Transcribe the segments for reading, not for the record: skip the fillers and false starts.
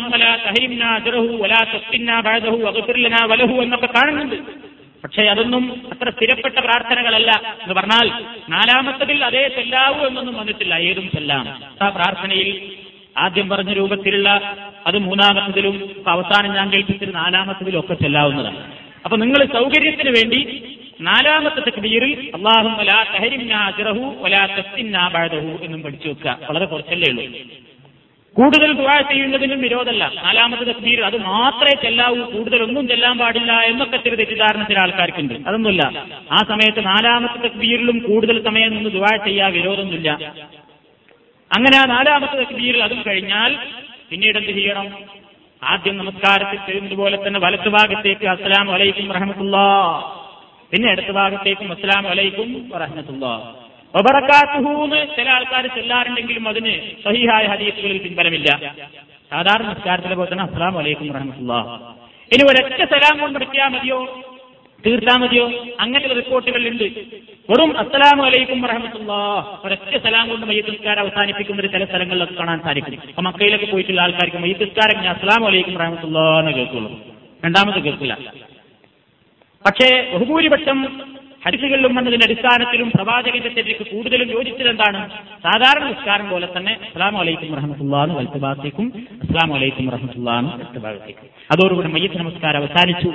اللهم لا تحرمنا اجره ولا تفتنا بعده واغفر لنا وله എന്നൊക്കെ കാണുന്നുണ്ട്. പക്ഷേ അതൊന്നും അത്ര സ്ഥിരപ്പെട്ട പ്രാർത്ഥനകളല്ല എന്ന് പറഞ്ഞാൽ നാലാമത്തതിൽ അതേ ചെല്ലാവൂ എന്നൊന്നും വന്നിട്ടില്ല. ഏതും ചെല്ലാം. ആ പ്രാർത്ഥനയിൽ ആദ്യം പറഞ്ഞ രൂപത്തിലുള്ള അത് മൂന്നാമത്തതിലും അവസാനം ഞാൻ കേൾപ്പിച്ചത് നാലാമത്തതിലും ഒക്കെ ചെല്ലാവുന്നതാണ്. അപ്പൊ നിങ്ങൾ സൗകര്യത്തിന് വേണ്ടി നാലാമത്തെ തക്ബീറിൽ അല്ലാഹുമ്മ ലാ തഹരിംനാ അജ്റഹു വലാ തഫ്തിന്നാ ബഅദഹു എന്നും പഠിച്ചു വെക്കുക. വളരെ കുറച്ചല്ലേ ഉള്ളൂ. കൂടുതൽ ദുആ ചെയ്യുന്നതിനും വിരോധമല്ല. നാലാമത്തെ തക്ബീർ അത് മാത്രമേ ചെല്ലാവൂ, കൂടുതലൊന്നും ചെല്ലാൻ പാടില്ല എന്നൊക്കെ ചെറിയ തെറ്റിദ്ധാരണത്തിൽ ആൾക്കാർക്കുണ്ട്. അതൊന്നുമില്ല. ആ സമയത്ത് നാലാമത്തെ തക്ബീറിലും കൂടുതൽ സമയം നിന്ന് ദുആ ചെയ്യാൻ വിരോധമൊന്നുമില്ല. അങ്ങനെ ആ നാലാമത്തെ തക്ബീറിൽ അതും കഴിഞ്ഞാൽ പിന്നീട് എന്ത് ചെയ്യണം? ആദ്യം നമസ്കാരത്തിൽ ചെയ്യുന്നത് പോലെ തന്നെ വലത്തുഭാഗത്തേക്ക് അസ്സലാമു അലൈക്കും വറഹ്മത്തുള്ളാഹ്, പിന്നെ ഇടത്ത് ഭാഗത്തേക്കും അസ്സലാമു അലൈക്കും വറഹ്മത്തുള്ളാഹ് വബറകാതുഹു ചില ആൾക്കാർ ചെല്ലാറുണ്ടെങ്കിലും അതിന് സഹീഹായ ഹദീസുകളിൽ പിൻബലമില്ല. സാധാരണ നിസ്കാരത്തിലെ പോലെ തന്നെ അസ്സലാമു അലൈക്കും വറഹ്മത്തുള്ളാഹ്, ഇനി ഒരൊറ്റ സലാം കൊണ്ട് വിളിക്കാൻ മതിയോ, തീർത്താൽ മതിയോ? അങ്ങനെയുള്ള റിപ്പോർട്ടുകളിലുണ്ട്. വെറും അസ്സലാമു അലൈക്കും വറഹ്മത്തുള്ളാഹ് ഒരൊറ്റ സലാം കൊണ്ട് മയ്യിത്ത് നിസ്കാരം അവസാനിപ്പിക്കുന്നത് ചില സ്ഥലങ്ങളിലൊക്കെ കാണാൻ സാധിക്കും. അപ്പൊ മക്കയിലൊക്കെ പോയിട്ടുള്ള ആൾക്കാർക്ക് മയ്യിത്ത് നിസ്കാരം അസ്സലാമു അലൈക്കും വറഹ്മത്തുള്ളാഹ് എന്ന് കേൾക്കുള്ളൂ, രണ്ടാമത് കേൾക്കില്ല. പക്ഷേ ബഹുഭൂരിപക്ഷം ഹദീസുകളിലും വന്നതിന്റെ അടിസ്ഥാനത്തിലും പ്രവാചകന്റെ തെറ്റിക്ക് കൂടുതലും യോജിച്ചതെന്താണ്? സാധാരണ നിസ്കാരം പോലെ തന്നെ അസ്സലാമു അലൈക്കും വറഹ്മത്തുള്ളാഹി എന്ന് വലത്ത് ഭാഗത്തേക്കും അസ്സലാമു അലൈക്കും വറഹ്മത്തുള്ളാഹി എന്ന് ഇടത്ത് ഭാഗത്തേക്കും. അതോടുകൂടി മയ്യിത്ത് നമസ്കാരം അവസാനിച്ചു.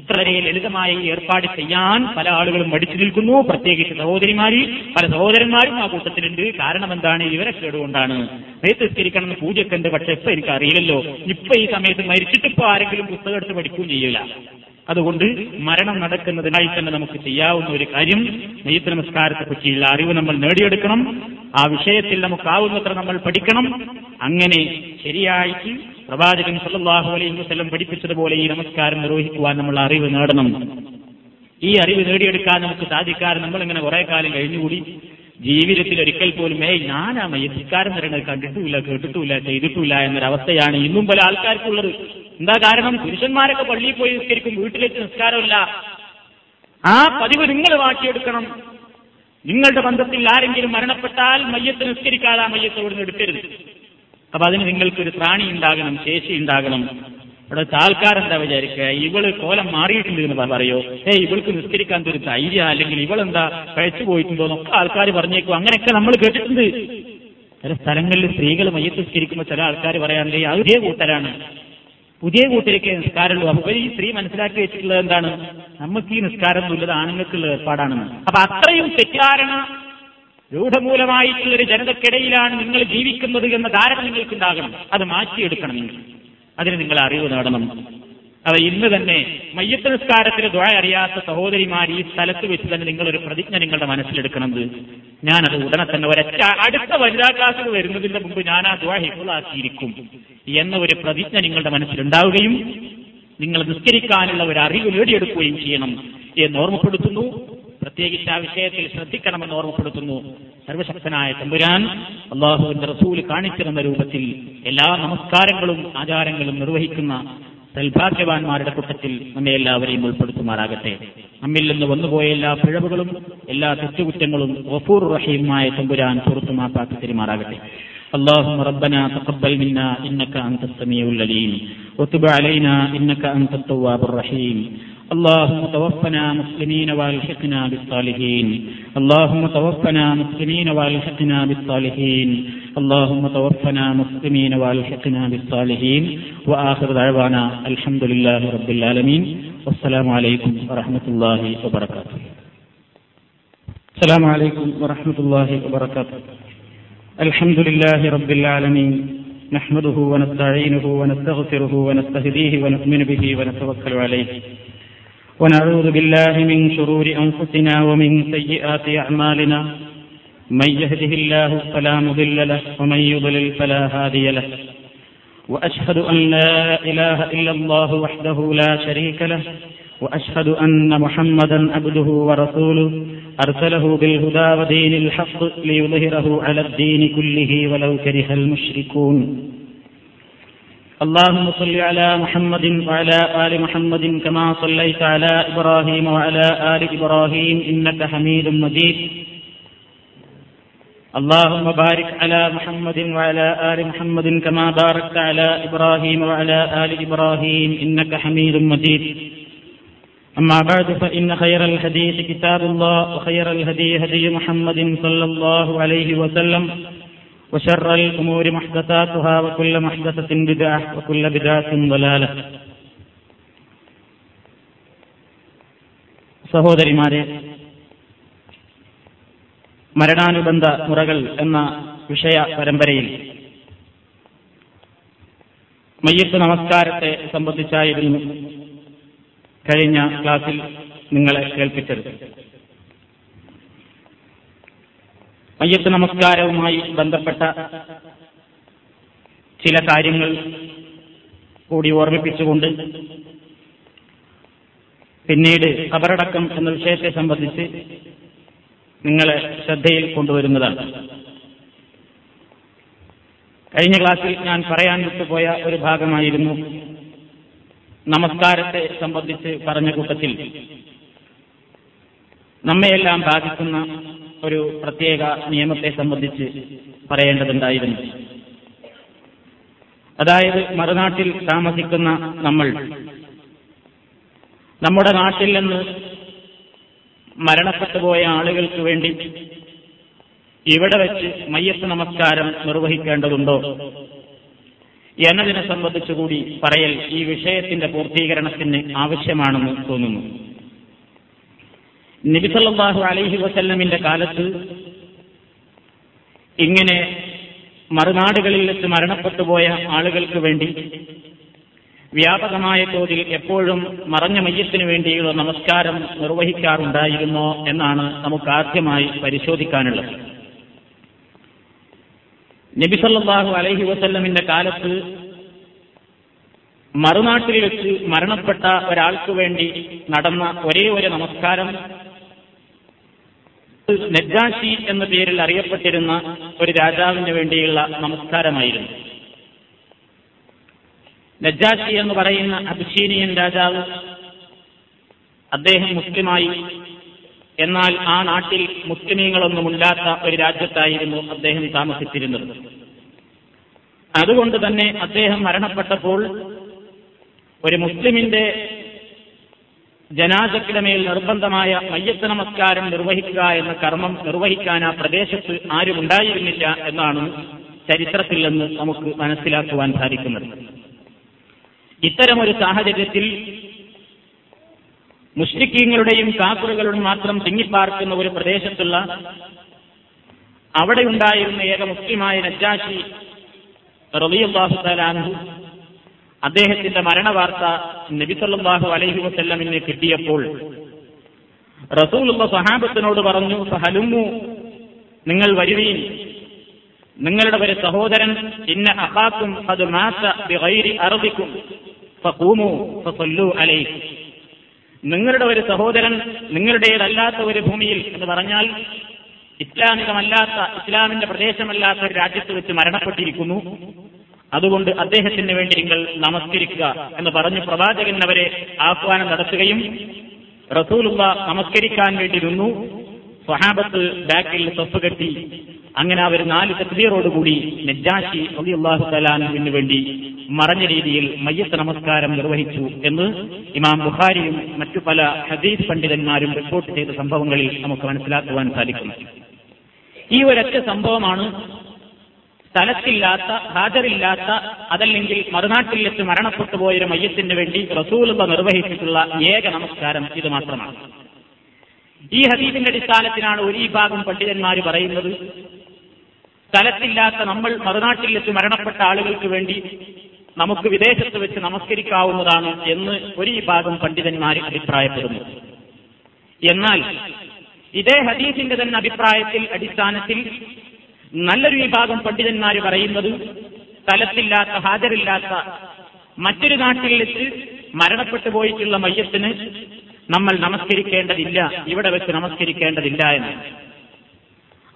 ഇത്ര വരെ ലളിതമായ ഈ ഏർപ്പാട് ചെയ്യാൻ പല ആളുകളും മടിച്ചു നിൽക്കുന്നു. പ്രത്യേകിച്ച് സഹോദരിമാരിൽ പല സഹോദരന്മാരും ആ കൂട്ടത്തിലുണ്ട്. കാരണം എന്താണ്? ഇവരെ കേടുകൊണ്ടാണ്. നിസ്കരിക്കണമെന്ന് പൂജക്കുണ്ട്, പക്ഷെ ഇപ്പൊ എനിക്കറിയില്ലല്ലോ, ഇപ്പൊ ഈ സമയത്ത് മരിച്ചിട്ടിപ്പോ ആരെങ്കിലും പുസ്തകം എടുത്ത് പഠിക്കുകയും ചെയ്യില്ല. അതുകൊണ്ട് മരണം നടക്കുന്നതിനായി തന്നെ നമുക്ക് ചെയ്യാവുന്ന ഒരു കാര്യം, മയ്യിത്ത് നമസ്കാരത്തെ പറ്റിയുള്ള അറിവ് നമ്മൾ നേടിയെടുക്കണം. ആ വിഷയത്തിൽ നമുക്കാവുന്നത്ര നമ്മൾ പഠിക്കണം. അങ്ങനെ ശരിയായിട്ട് പ്രവാചകൻ സല്ലല്ലാഹു അലൈഹി വസല്ലം പഠിപ്പിച്ചതുപോലെ ഈ നമസ്കാരം നിർവഹിക്കുവാൻ നമ്മൾ അറിവ് നേടണം. ഈ അറിവ് നേടിയെടുക്കാൻ നമുക്ക് സാധിക്കാതെ നമ്മൾ ഇങ്ങനെ കുറെ കാലം കഴിഞ്ഞുകൂടി ജീവിതത്തിൽ ഒരിക്കൽ പോലും ഞാൻ ആ മയ്യിസ്കാരം വരണത് കണ്ടിട്ടുമില്ല, കേട്ടിട്ടുമില്ല, ചെയ്തിട്ടുമില്ല എന്നൊരവസ്ഥയാണ് ഇന്നും പല ആൾക്കാർക്കുള്ളത്. എന്താ കാരണം? പുരുഷന്മാരൊക്കെ പള്ളിയിൽ പോയി നിസ്കരിക്കും, വീട്ടിലേക്ക് നിസ്കാരമില്ല. ആ പതിവ് നിങ്ങൾ മാറ്റിയെടുക്കണം. നിങ്ങളുടെ ബന്ധത്തിൽ ആരെങ്കിലും മരണപ്പെട്ടാൽ മയ്യത്ത് നിസ്കരിക്കാതെ ആ മയ്യത്ത് അവിടെ നിന്ന് എടുക്കരുത്. അപ്പൊ അതിന് നിങ്ങൾക്കൊരു ത്രാണി ഉണ്ടാകണം, ശേഷി ഉണ്ടാകണം. അവിടെ ആൾക്കാരെന്താ വിചാരിക്കുക? ഇവള് കോലം മാറിയിട്ടുണ്ട് എന്ന് പറയോ, ഇവൾക്ക് നിസ്കരിക്കാൻ ഒരു ധൈര്യം, അല്ലെങ്കിൽ ഇവളെന്താ കഴിച്ചു പോയിട്ടുണ്ടോ എന്നൊക്കെ ആൾക്കാർ പറഞ്ഞേക്കും. അങ്ങനെയൊക്കെ നമ്മൾ കേട്ടിട്ടുണ്ട്. ചില സ്ഥലങ്ങളിൽ സ്ത്രീകൾ മയ്യത്ത് നിസ്കരിക്കുമ്പോൾ ചില ആൾക്കാർ പറയാറുണ്ട് അതേ കൂട്ടരാണ്, പുതിയ കൂട്ടരൊക്കെ നിസ്കാരമുള്ളൂ. അപ്പൊ ഈ സ്ത്രീ മനസ്സിലാക്കി വെച്ചിട്ടുള്ളത് എന്താണ്? നമുക്ക് ഈ നിസ്കാരം ഉള്ളത് ആണുങ്ങൾക്കുള്ള ഏർപ്പാടാണെന്ന്. അപ്പൊ അത്രയും തെറ്റിദ്ധാരണ രൂഢമൂലമായിട്ടുള്ളൊരു ജനതക്കിടയിലാണ് നിങ്ങൾ ജീവിക്കുന്നത് എന്ന ധാരണ നിങ്ങൾക്കുണ്ടാകണം. അത് മാറ്റിയെടുക്കണം. നിങ്ങൾ അതിന് നിങ്ങൾ അറിവ് നേടണം. അപ്പൊ ഇന്ന് തന്നെ മയ്യിത്ത് നിസ്കാരത്തിന് ദുആ അറിയാത്ത സഹോദരിമാർ ഈ സ്ഥലത്ത് വെച്ച് തന്നെ നിങ്ങളൊരു പ്രതിജ്ഞ നിങ്ങളുടെ മനസ്സിലെടുക്കണത്, ഞാനത് ഉടനെ തന്നെ ഒരൊറ്റ അടുത്ത വനിതാ ക്ലാസ്സിൽ വരുന്നതിന്റെ മുമ്പ് ഞാൻ ആ ദുആ ഹിഫ്ളാക്കിയിരിക്കും എന്ന ഒരു പ്രതിജ്ഞ നിങ്ങളുടെ മനസ്സിലുണ്ടാവുകയും നിങ്ങൾ നിസ്കരിക്കാനുള്ള ഒരു അറിവ് നേടിയെടുക്കുകയും ചെയ്യണം എന്ന് ഓർമ്മപ്പെടുത്തുന്നു. പ്രത്യേകിച്ച് ആ വിഷയത്തിൽ ശ്രദ്ധിക്കണമെന്ന് ഓർമ്മപ്പെടുത്തുന്നു. സർവശക്തനായ തമ്പുരാൻ അല്ലാഹുവിന്റെ റസൂൽ കാണിച്ചിരുന്ന രൂപത്തിൽ എല്ലാ നമസ്കാരങ്ങളും ആചാരങ്ങളും നിർവഹിക്കുന്ന സൽഭാഗ്യവാന്മാരുടെ കൂട്ടത്തിൽ നമ്മെ എല്ലാവരെയും ഉൾപ്പെടുത്തുമാറാകട്ടെ. നമ്മിൽ നിന്ന് വന്നുപോയ എല്ലാ പിഴവുകളും എല്ലാ തെറ്റുകുറ്റങ്ങളും ഗഫൂർ റഹീമായ തമ്പുരാൻ പുറത്തുമാപ്പാക്കി തരുമാറാകട്ടെ. اللهم ربنا تقبل منا إنك أنت السميع العليم وتب علينا إنك أنت التواب الرحيم اللهم توفنا مسلمين والحقنا بالصالحين اللهم توفنا مسلمين والحقنا بالصالحين اللهم توفنا مسلمين والحقنا بالصالحين وآخر دعوانا الحمد لله رب العالمين والسلام عليكم ورحمة الله وبركاته السلام عليكم ورحمة الله وبركاته الحمد لله رب العالمين نحمده ونستعينه ونستغفره ونستهديه ونؤمن به ونتوكل عليه ونعوذ بالله من شرور أنفسنا ومن سيئات أعمالنا من يهده الله فلا مضل له ومن يضلل فلا هادي له وأشهد أن لا إله إلا الله وحده لا شريك له وأشهد أن محمدا عبده ورسوله أرسله بالهدى ودين الحق ليظهره على الدين كله ولو كره المشركون اللهم صل على محمد وعلى آل محمد كما صليت على إبراهيم وعلى آل إبراهيم إنك حميد مجيد اللهم بارك على محمد وعلى آل محمد كما باركت على إبراهيم وعلى آل إبراهيم إنك حميد مجيد أما بعد فإن خير الحديث كتاب الله وخير الهدي هدي محمد صلى الله عليه وسلم وشر الأمور محدثاتها وكل محدثة بدعة وكل بدعة ضلالة സഹോദരിമാരെ, മരണാനുബന്ധ മുറകൾ എന്ന വിഷയ പരമ്പരയിൽ മയ്യിത്ത് നമസ്കാരത്തെ സംബന്ധിച്ചായിരുന്നു കഴിഞ്ഞ ക്ലാസിൽ നിങ്ങളെ കേൾപ്പിച്ചത്. മയ്യിത്ത് നമസ്കാരവുമായി ബന്ധപ്പെട്ട ചില കാര്യങ്ങൾ കൂടി ഓർമ്മിപ്പിച്ചുകൊണ്ട് പിന്നീട് ഖബറടക്കം എന്ന വിഷയത്തെ സംബന്ധിച്ച് നിങ്ങളെ ശ്രദ്ധയിൽ കൊണ്ടുവരുന്നതാണ്. കഴിഞ്ഞ ക്ലാസ്സിൽ ഞാൻ പറയാൻ വിട്ടുപോയ ഒരു ഭാഗമായിരുന്നു നമസ്കാരത്തെ സംബന്ധിച്ച് പറഞ്ഞ കൂട്ടത്തിൽ നമ്മയെല്ലാം ബാധിക്കുന്ന ഒരു പ്രത്യേക നിയമത്തെ സംബന്ധിച്ച് പറയേണ്ടതുണ്ടായിരുന്നു. അതായത്, മറുനാട്ടിൽ താമസിക്കുന്ന നമ്മൾ നമ്മുടെ നാട്ടിൽ നിന്ന് മരണപ്പെട്ടുപോയ ആളുകൾക്ക് വേണ്ടി ഇവിടെ വെച്ച് മയ്യത്ത് നമസ്കാരം നിർവഹിക്കേണ്ടതുണ്ടോ എന്നതിനെ സംബന്ധിച്ചുകൂടി പറയൽ ഈ വിഷയത്തിന്റെ പൂർത്തീകരണത്തിന് ആവശ്യമാണെന്ന് തോന്നുന്നു. നബി സല്ലല്ലാഹു അലൈഹി വസല്ലമിന്റെ കാലത്ത് ഇങ്ങനെ മറുനാടുകളിൽ വെച്ച് മരണപ്പെട്ടുപോയ ആളുകൾക്ക് വേണ്ടി വ്യാപകമായ തോതിൽ എപ്പോഴും മറഞ്ഞ മയ്യത്തിന് വേണ്ടിയുള്ള നമസ്കാരം നിർവഹിക്കാറുണ്ടായിരുന്നോ എന്നാണ് നമുക്ക് ആദ്യമായി പരിശോധിക്കാനുള്ളത്. നബി സല്ലല്ലാഹു അലൈഹി വസല്ലമിന്റെ കാലത്ത് മറുനാട്ടിൽ വെച്ച് മരണപ്പെട്ട ഒരാൾക്ക് വേണ്ടി നടന്ന ഒരേ ഒരു നമസ്കാരം നജാഷി എന്ന പേരിൽ അറിയപ്പെട്ടിരുന്ന ഒരു രാജാവിന് വേണ്ടിയുള്ള നമസ്കാരമായിരുന്നു. നജാഷി എന്ന് പറയുന്ന അബ്സീനിയൻ രാജാവ്, അദ്ദേഹം മുസ്ലിമായി. എന്നാൽ ആ നാട്ടിൽ മുസ്ലിമീങ്ങളൊന്നുമില്ലാത്ത ഒരു രാജ്യത്തായിരുന്നു അദ്ദേഹം താമസിച്ചിരുന്നത്. അതുകൊണ്ട് തന്നെ അദ്ദേഹം മരണപ്പെട്ടപ്പോൾ ഒരു മുസ്ലിമിന്റെ ജനാസക്കിടമേൽ നിർബന്ധമായ മയ്യത്ത് നമസ്കാരം നിർവഹിക്കുക എന്ന കർമ്മം നിർവഹിക്കാൻ ആ പ്രദേശത്ത് ആരുമുണ്ടായിരുന്നില്ല എന്നാണ് ചരിത്രത്തിൽ നിന്ന് നമുക്ക് മനസ്സിലാക്കുവാൻ സാധിക്കുന്നത്. ഇത്തരമൊരു സാഹചര്യത്തിൽ മുശ്രിക്കീങ്ങളുടെയും കാഫിറുകളുടെയും മാത്രം തിങ്ങിപ്പാർക്കുന്ന ഒരു പ്രദേശത്തുള്ള അവിടെ ഉണ്ടായിരുന്ന ഏക മുസ്ലിമായ നജാഷി റളിയല്ലാഹു തആല അൻഹു അദ്ദേഹത്തിന്റെ മരണവാർത്ത നബി സല്ലല്ലാഹു അലൈഹി വസല്ലമിന് കിട്ടിയപ്പോൾ റസൂലുള്ള സ്വഹാബത്തിനോട് പറഞ്ഞു, ഫഹലുമു, നിങ്ങൾ വരുവീൻ, നിങ്ങളുടെ ഒരു സഹോദരൻ ഇന്ന അഖാകും ഖദ് മാത ബിഗൈരി അർദികും ഫഖൂമു ഫസല്ലു അലൈഹി, നിങ്ങളുടെ ഒരു സഹോദരൻ നിങ്ങളുടേതല്ലാത്ത ഒരു ഭൂമിയിൽ എന്ന് പറഞ്ഞാൽ ഇസ്ലാമിന്റെ പ്രദേശമല്ലാത്ത ഒരു രാജ്യത്ത് വെച്ച് മരണപ്പെട്ടിരിക്കുന്നു, അതുകൊണ്ട് അദ്ദേഹത്തിന് വേണ്ടി നിങ്ങൾ നമസ്കരിക്കുക എന്ന് പറഞ്ഞ് പ്രവാചകൻ അവരെ ആഹ്വാനം നടത്തുകയും റസൂലുള്ള നമസ്കരിക്കാൻ വേണ്ടി നിന്നു. സ്വഹാബത്ത് ബാക്കിൽ തൊപ്പ് കെട്ടി. അങ്ങനെ അവർ 4 തക്ബീറോടുകൂടി നജാഷി റളിയല്ലാഹു തആല അൻഹുവിന് വേണ്ടി മറഞ്ഞ രീതിയിൽ മയ്യത്ത് നമസ്കാരം നിർവഹിച്ചു എന്ന് ഇമാം ബുഖാരിയും മറ്റു പല ഹദീസ് പണ്ഡിതന്മാരും റിപ്പോർട്ട് ചെയ്ത സംഭവങ്ങളിൽ നമുക്ക് മനസ്സിലാക്കുവാൻ സാധിക്കും. ഈ ഒരൊറ്റ സംഭവമാണ് സ്ഥലത്തില്ലാത്ത, ഹാജറില്ലാത്ത, അതല്ലെങ്കിൽ മറുനാട്ടിൽ വെച്ച് മരണപ്പെട്ടു പോയൊരു മയ്യത്തിന് വേണ്ടി റസൂലുള്ള നിർവഹിച്ചിട്ടുള്ള ഏക നമസ്കാരം ഇത് മാത്രമാണ്. ഈ ഹദീസിന്റെ അടിസ്ഥാനത്തിലാണ് ഒരു വിഭാഗം പണ്ഡിതന്മാർ പറയുന്നത്, സ്ഥലത്തില്ലാത്ത നമ്മൾ മറുനാട്ടിൽ വെച്ച് മരണപ്പെട്ട ആളുകൾക്ക് വേണ്ടി നമുക്ക് വിദേശത്ത് വെച്ച് നമസ്കരിക്കാവുന്നതാണ് എന്ന് ഒരു വിഭാഗം പണ്ഡിതന്മാർ അഭിപ്രായപ്പെടുന്നു. എന്നാൽ ഇതേ ഹദീസിന്റെ തന്നെ അടിസ്ഥാനത്തിൽ നല്ലൊരു വിഭാഗം പണ്ഡിതന്മാർ പറയുന്നത്, സ്ഥലത്തില്ലാത്ത, ഹാജറില്ലാത്ത മറ്റൊരു നാട്ടിൽ വെച്ച് മരണപ്പെട്ടു പോയിട്ടുള്ള മയ്യത്തിന് നമ്മൾ നമസ്കരിക്കേണ്ടതില്ല, ഇവിടെ വെച്ച് നമസ്കരിക്കേണ്ടതില്ല എന്ന്.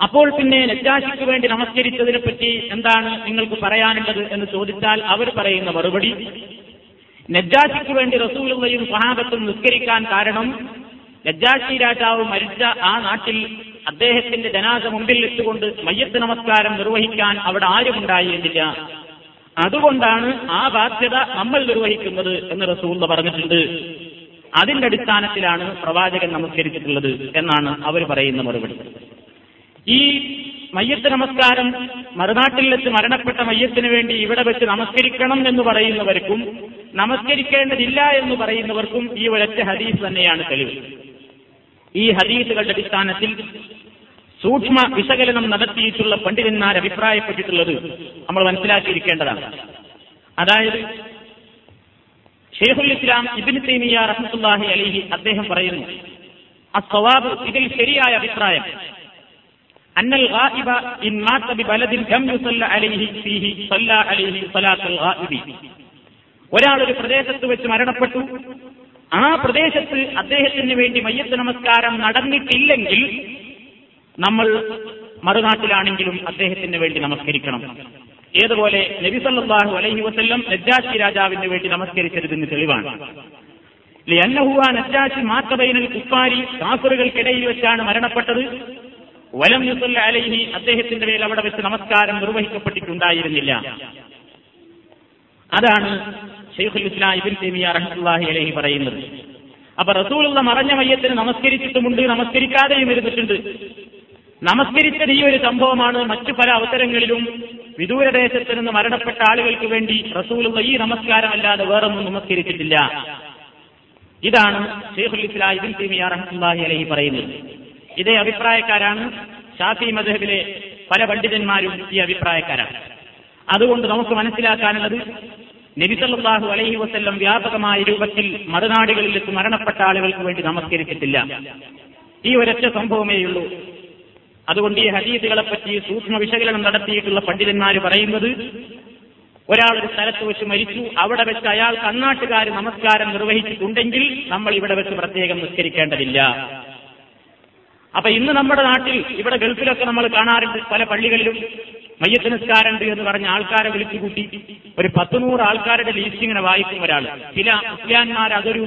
അപ്പോൾ പിന്നെ നജാഷിക്ക് വേണ്ടി നമസ്കരിച്ചതിനെ പറ്റി എന്താണ് നിങ്ങൾക്ക് പറയാനുള്ളത് എന്ന് ചോദിച്ചാൽ അവർ പറയുന്ന മറുപടി, നജാഷിക്ക് വേണ്ടി റസൂലുള്ളയും സ്വഹാബത്തും നിസ്കരിക്കാൻ കാരണം നജാഷി രാജാവ് മരിച്ച ആ നാട്ടിൽ അദ്ദേഹത്തിന്റെ ജനാസ മുമ്പിൽ ഇട്ടുകൊണ്ട് മയ്യത്ത് നമസ്കാരം നിർവഹിക്കാൻ അവിടെ ആരുമുണ്ടായിരുന്നില്ല. അതുകൊണ്ടാണ് ആ ബാധ്യത നമ്മൾ നിർവഹിക്കുന്നത് എന്ന് റസൂൽ പറഞ്ഞിട്ടുണ്ട്. അതിന്റെ അടിസ്ഥാനത്തിലാണ് പ്രവാചകൻ നമസ്കരിച്ചിട്ടുള്ളത് എന്നാണ് അവർ പറയുന്ന മറുപടി. ഈ മയ്യത്ത് നമസ്കാരം മറുനാട്ടിൽ വെച്ച് മരണപ്പെട്ട മയ്യത്തിന് വേണ്ടി ഇവിടെ വെച്ച് നമസ്കരിക്കണം എന്ന് പറയുന്നവർക്കും നമസ്കരിക്കേണ്ടതില്ല എന്ന് പറയുന്നവർക്കും ഈ ഒരൊറ്റ ഹദീസ് തന്നെയാണ് തെളിവ്. ഈ ഹദീസുകളുടെ അടിസ്ഥാനത്തിൽ സൂക്ഷ്മ വിശകലനം നടത്തിയിട്ടുള്ള പണ്ഡിതന്മാർ അഭിപ്രായപ്പെട്ടിട്ടുള്ളത് നമ്മൾ മനസ്സിലാക്കിയിരിക്കേണ്ടതാണ്. അതായത് ശൈഖുൽ ഇസ്ലാം ഇബ്നു തൈമിയ്യ റഹ്മത്തുള്ളാഹി അലൈഹി അദ്ദേഹം പറയുന്നു, അസ്സവാബ്, ഇതിൽ ശരിയായ അഭിപ്രായം, അന്നൽ ഗായിബ ഇൻ മാത ബിബലദിൻ ലം യുസല്ല അലൈഹി ഫീഹി സല്ല അലൈഹി സലാത്തുൽ ഗായിബി. ഒരാൾ ഒരു പ്രദേശത്ത് വെച്ച് മരണപ്പെട്ടു, ആ പ്രദേശത്ത് അദ്ദേഹത്തിന് വേണ്ടി മയ്യത്ത് നമസ്കാരം നടന്നിട്ടില്ലെങ്കിൽ നമ്മൾ മറുനാട്ടിലാണെങ്കിലും അദ്ദേഹത്തിന് വേണ്ടി നമസ്കരിക്കണം. ഏതുപോലെ നബി സല്ലല്ലാഹു അലൈഹി വസല്ലം നജ്ജാശി രാജാവിന് വേണ്ടി നമസ്കരിച്ചതിന് തെളിവാണ്. ലഅന്നഹു നജ്ജാശി മാത ബൈനൽ കുഫാരി, കാഫറുകൾക്കിടയിൽ വെച്ചാണ് മരണപ്പെട്ടത്. വലം യുസല്ല അലൈഹി, അദ്ദേഹത്തിന്റെ മേൽ അവിടെ വെച്ച് നമസ്കാരം നിർവഹിക്കപ്പെട്ടിട്ടുണ്ടായിരുന്നില്ല. അതാണ് ശൈഖുൽ ഇസ്ലാം ഇബ്നു തൈമിയ്യ റഹ്മത്തുള്ളാഹി അലൈഹി പറയുന്നത്. അപ്പൊ റസൂലുള്ള മറഞ്ഞ മയ്യത്തിന് നമസ്കരിച്ചിട്ടുമുണ്ട്, നമസ്കരിക്കാതെയും ഇരുന്നിട്ടുണ്ട്. നമസ്കരിച്ചത് ഈ ഒരു സംഭവമാണ്. മറ്റു പല അവസരങ്ങളിലും വിദൂരദേശത്ത് നിന്ന് മരണപ്പെട്ട ആളുകൾക്ക് വേണ്ടി റസൂലുള്ള ഈ നമസ്കാരം അല്ലാതെ വേറൊന്നും നമസ്കരിച്ചിട്ടില്ല. ഇതാണ് ശൈഖുൽ ഇസ്ലാം ഇബ്നു തൈമിയ്യ റഹ്മത്തുള്ളാഹി അലൈഹി പറയുന്നത്. ഇതേ അഭിപ്രായക്കാരാണ് ശാഫിഈ മദ്ഹബിലെ പല പണ്ഡിതന്മാരും, ഈ അഭിപ്രായക്കാരാണ്. അതുകൊണ്ട് നമുക്ക് മനസ്സിലാക്കാനുള്ളത്, നബി സല്ലല്ലാഹു അലൈഹി വസല്ലം വ്യാപകമായ രൂപത്തിൽ മറുനാടുകളിലേക്ക് മരണപ്പെട്ട ആളുകൾക്ക് വേണ്ടി നമസ്കരിച്ചിട്ടില്ല. ഈ ഒരൊറ്റ സംഭവമേയുള്ളൂ. അതുകൊണ്ട് ഈ ഹദീസുകളെപ്പറ്റി സൂക്ഷ്മ വിശകലനം നടത്തിയിട്ടുള്ള പണ്ഡിതന്മാർ പറയുന്നത്, ഒരാൾ ഒരു സ്ഥലത്ത് വെച്ച് മരിച്ചു, അവിടെ വെച്ച് അയാൾ കന്നാട്ടുകാർ നമസ്കാരം നിർവഹിച്ചിട്ടുണ്ടെങ്കിൽ നമ്മൾ ഇവിടെ വെച്ച് പ്രത്യേകം നിസ്കരിക്കേണ്ടതില്ല. അപ്പൊ ഇന്ന് നമ്മുടെ നാട്ടിൽ, ഇവിടെ ഗൾഫിലൊക്കെ നമ്മൾ കാണാറുണ്ട്, പല പള്ളികളിലും മയ്യത്ത് നിസ്കാരമുണ്ട് എന്ന് പറഞ്ഞ ആൾക്കാരെ വിളിച്ചുകൂട്ടി ഒരു 100-100 ആൾക്കാരുടെ ലിസ്റ്റ് ഇങ്ങനെ വായിക്കും ഒരാൾ. ചില മുസ്ലിയാന്മാർ അതൊരു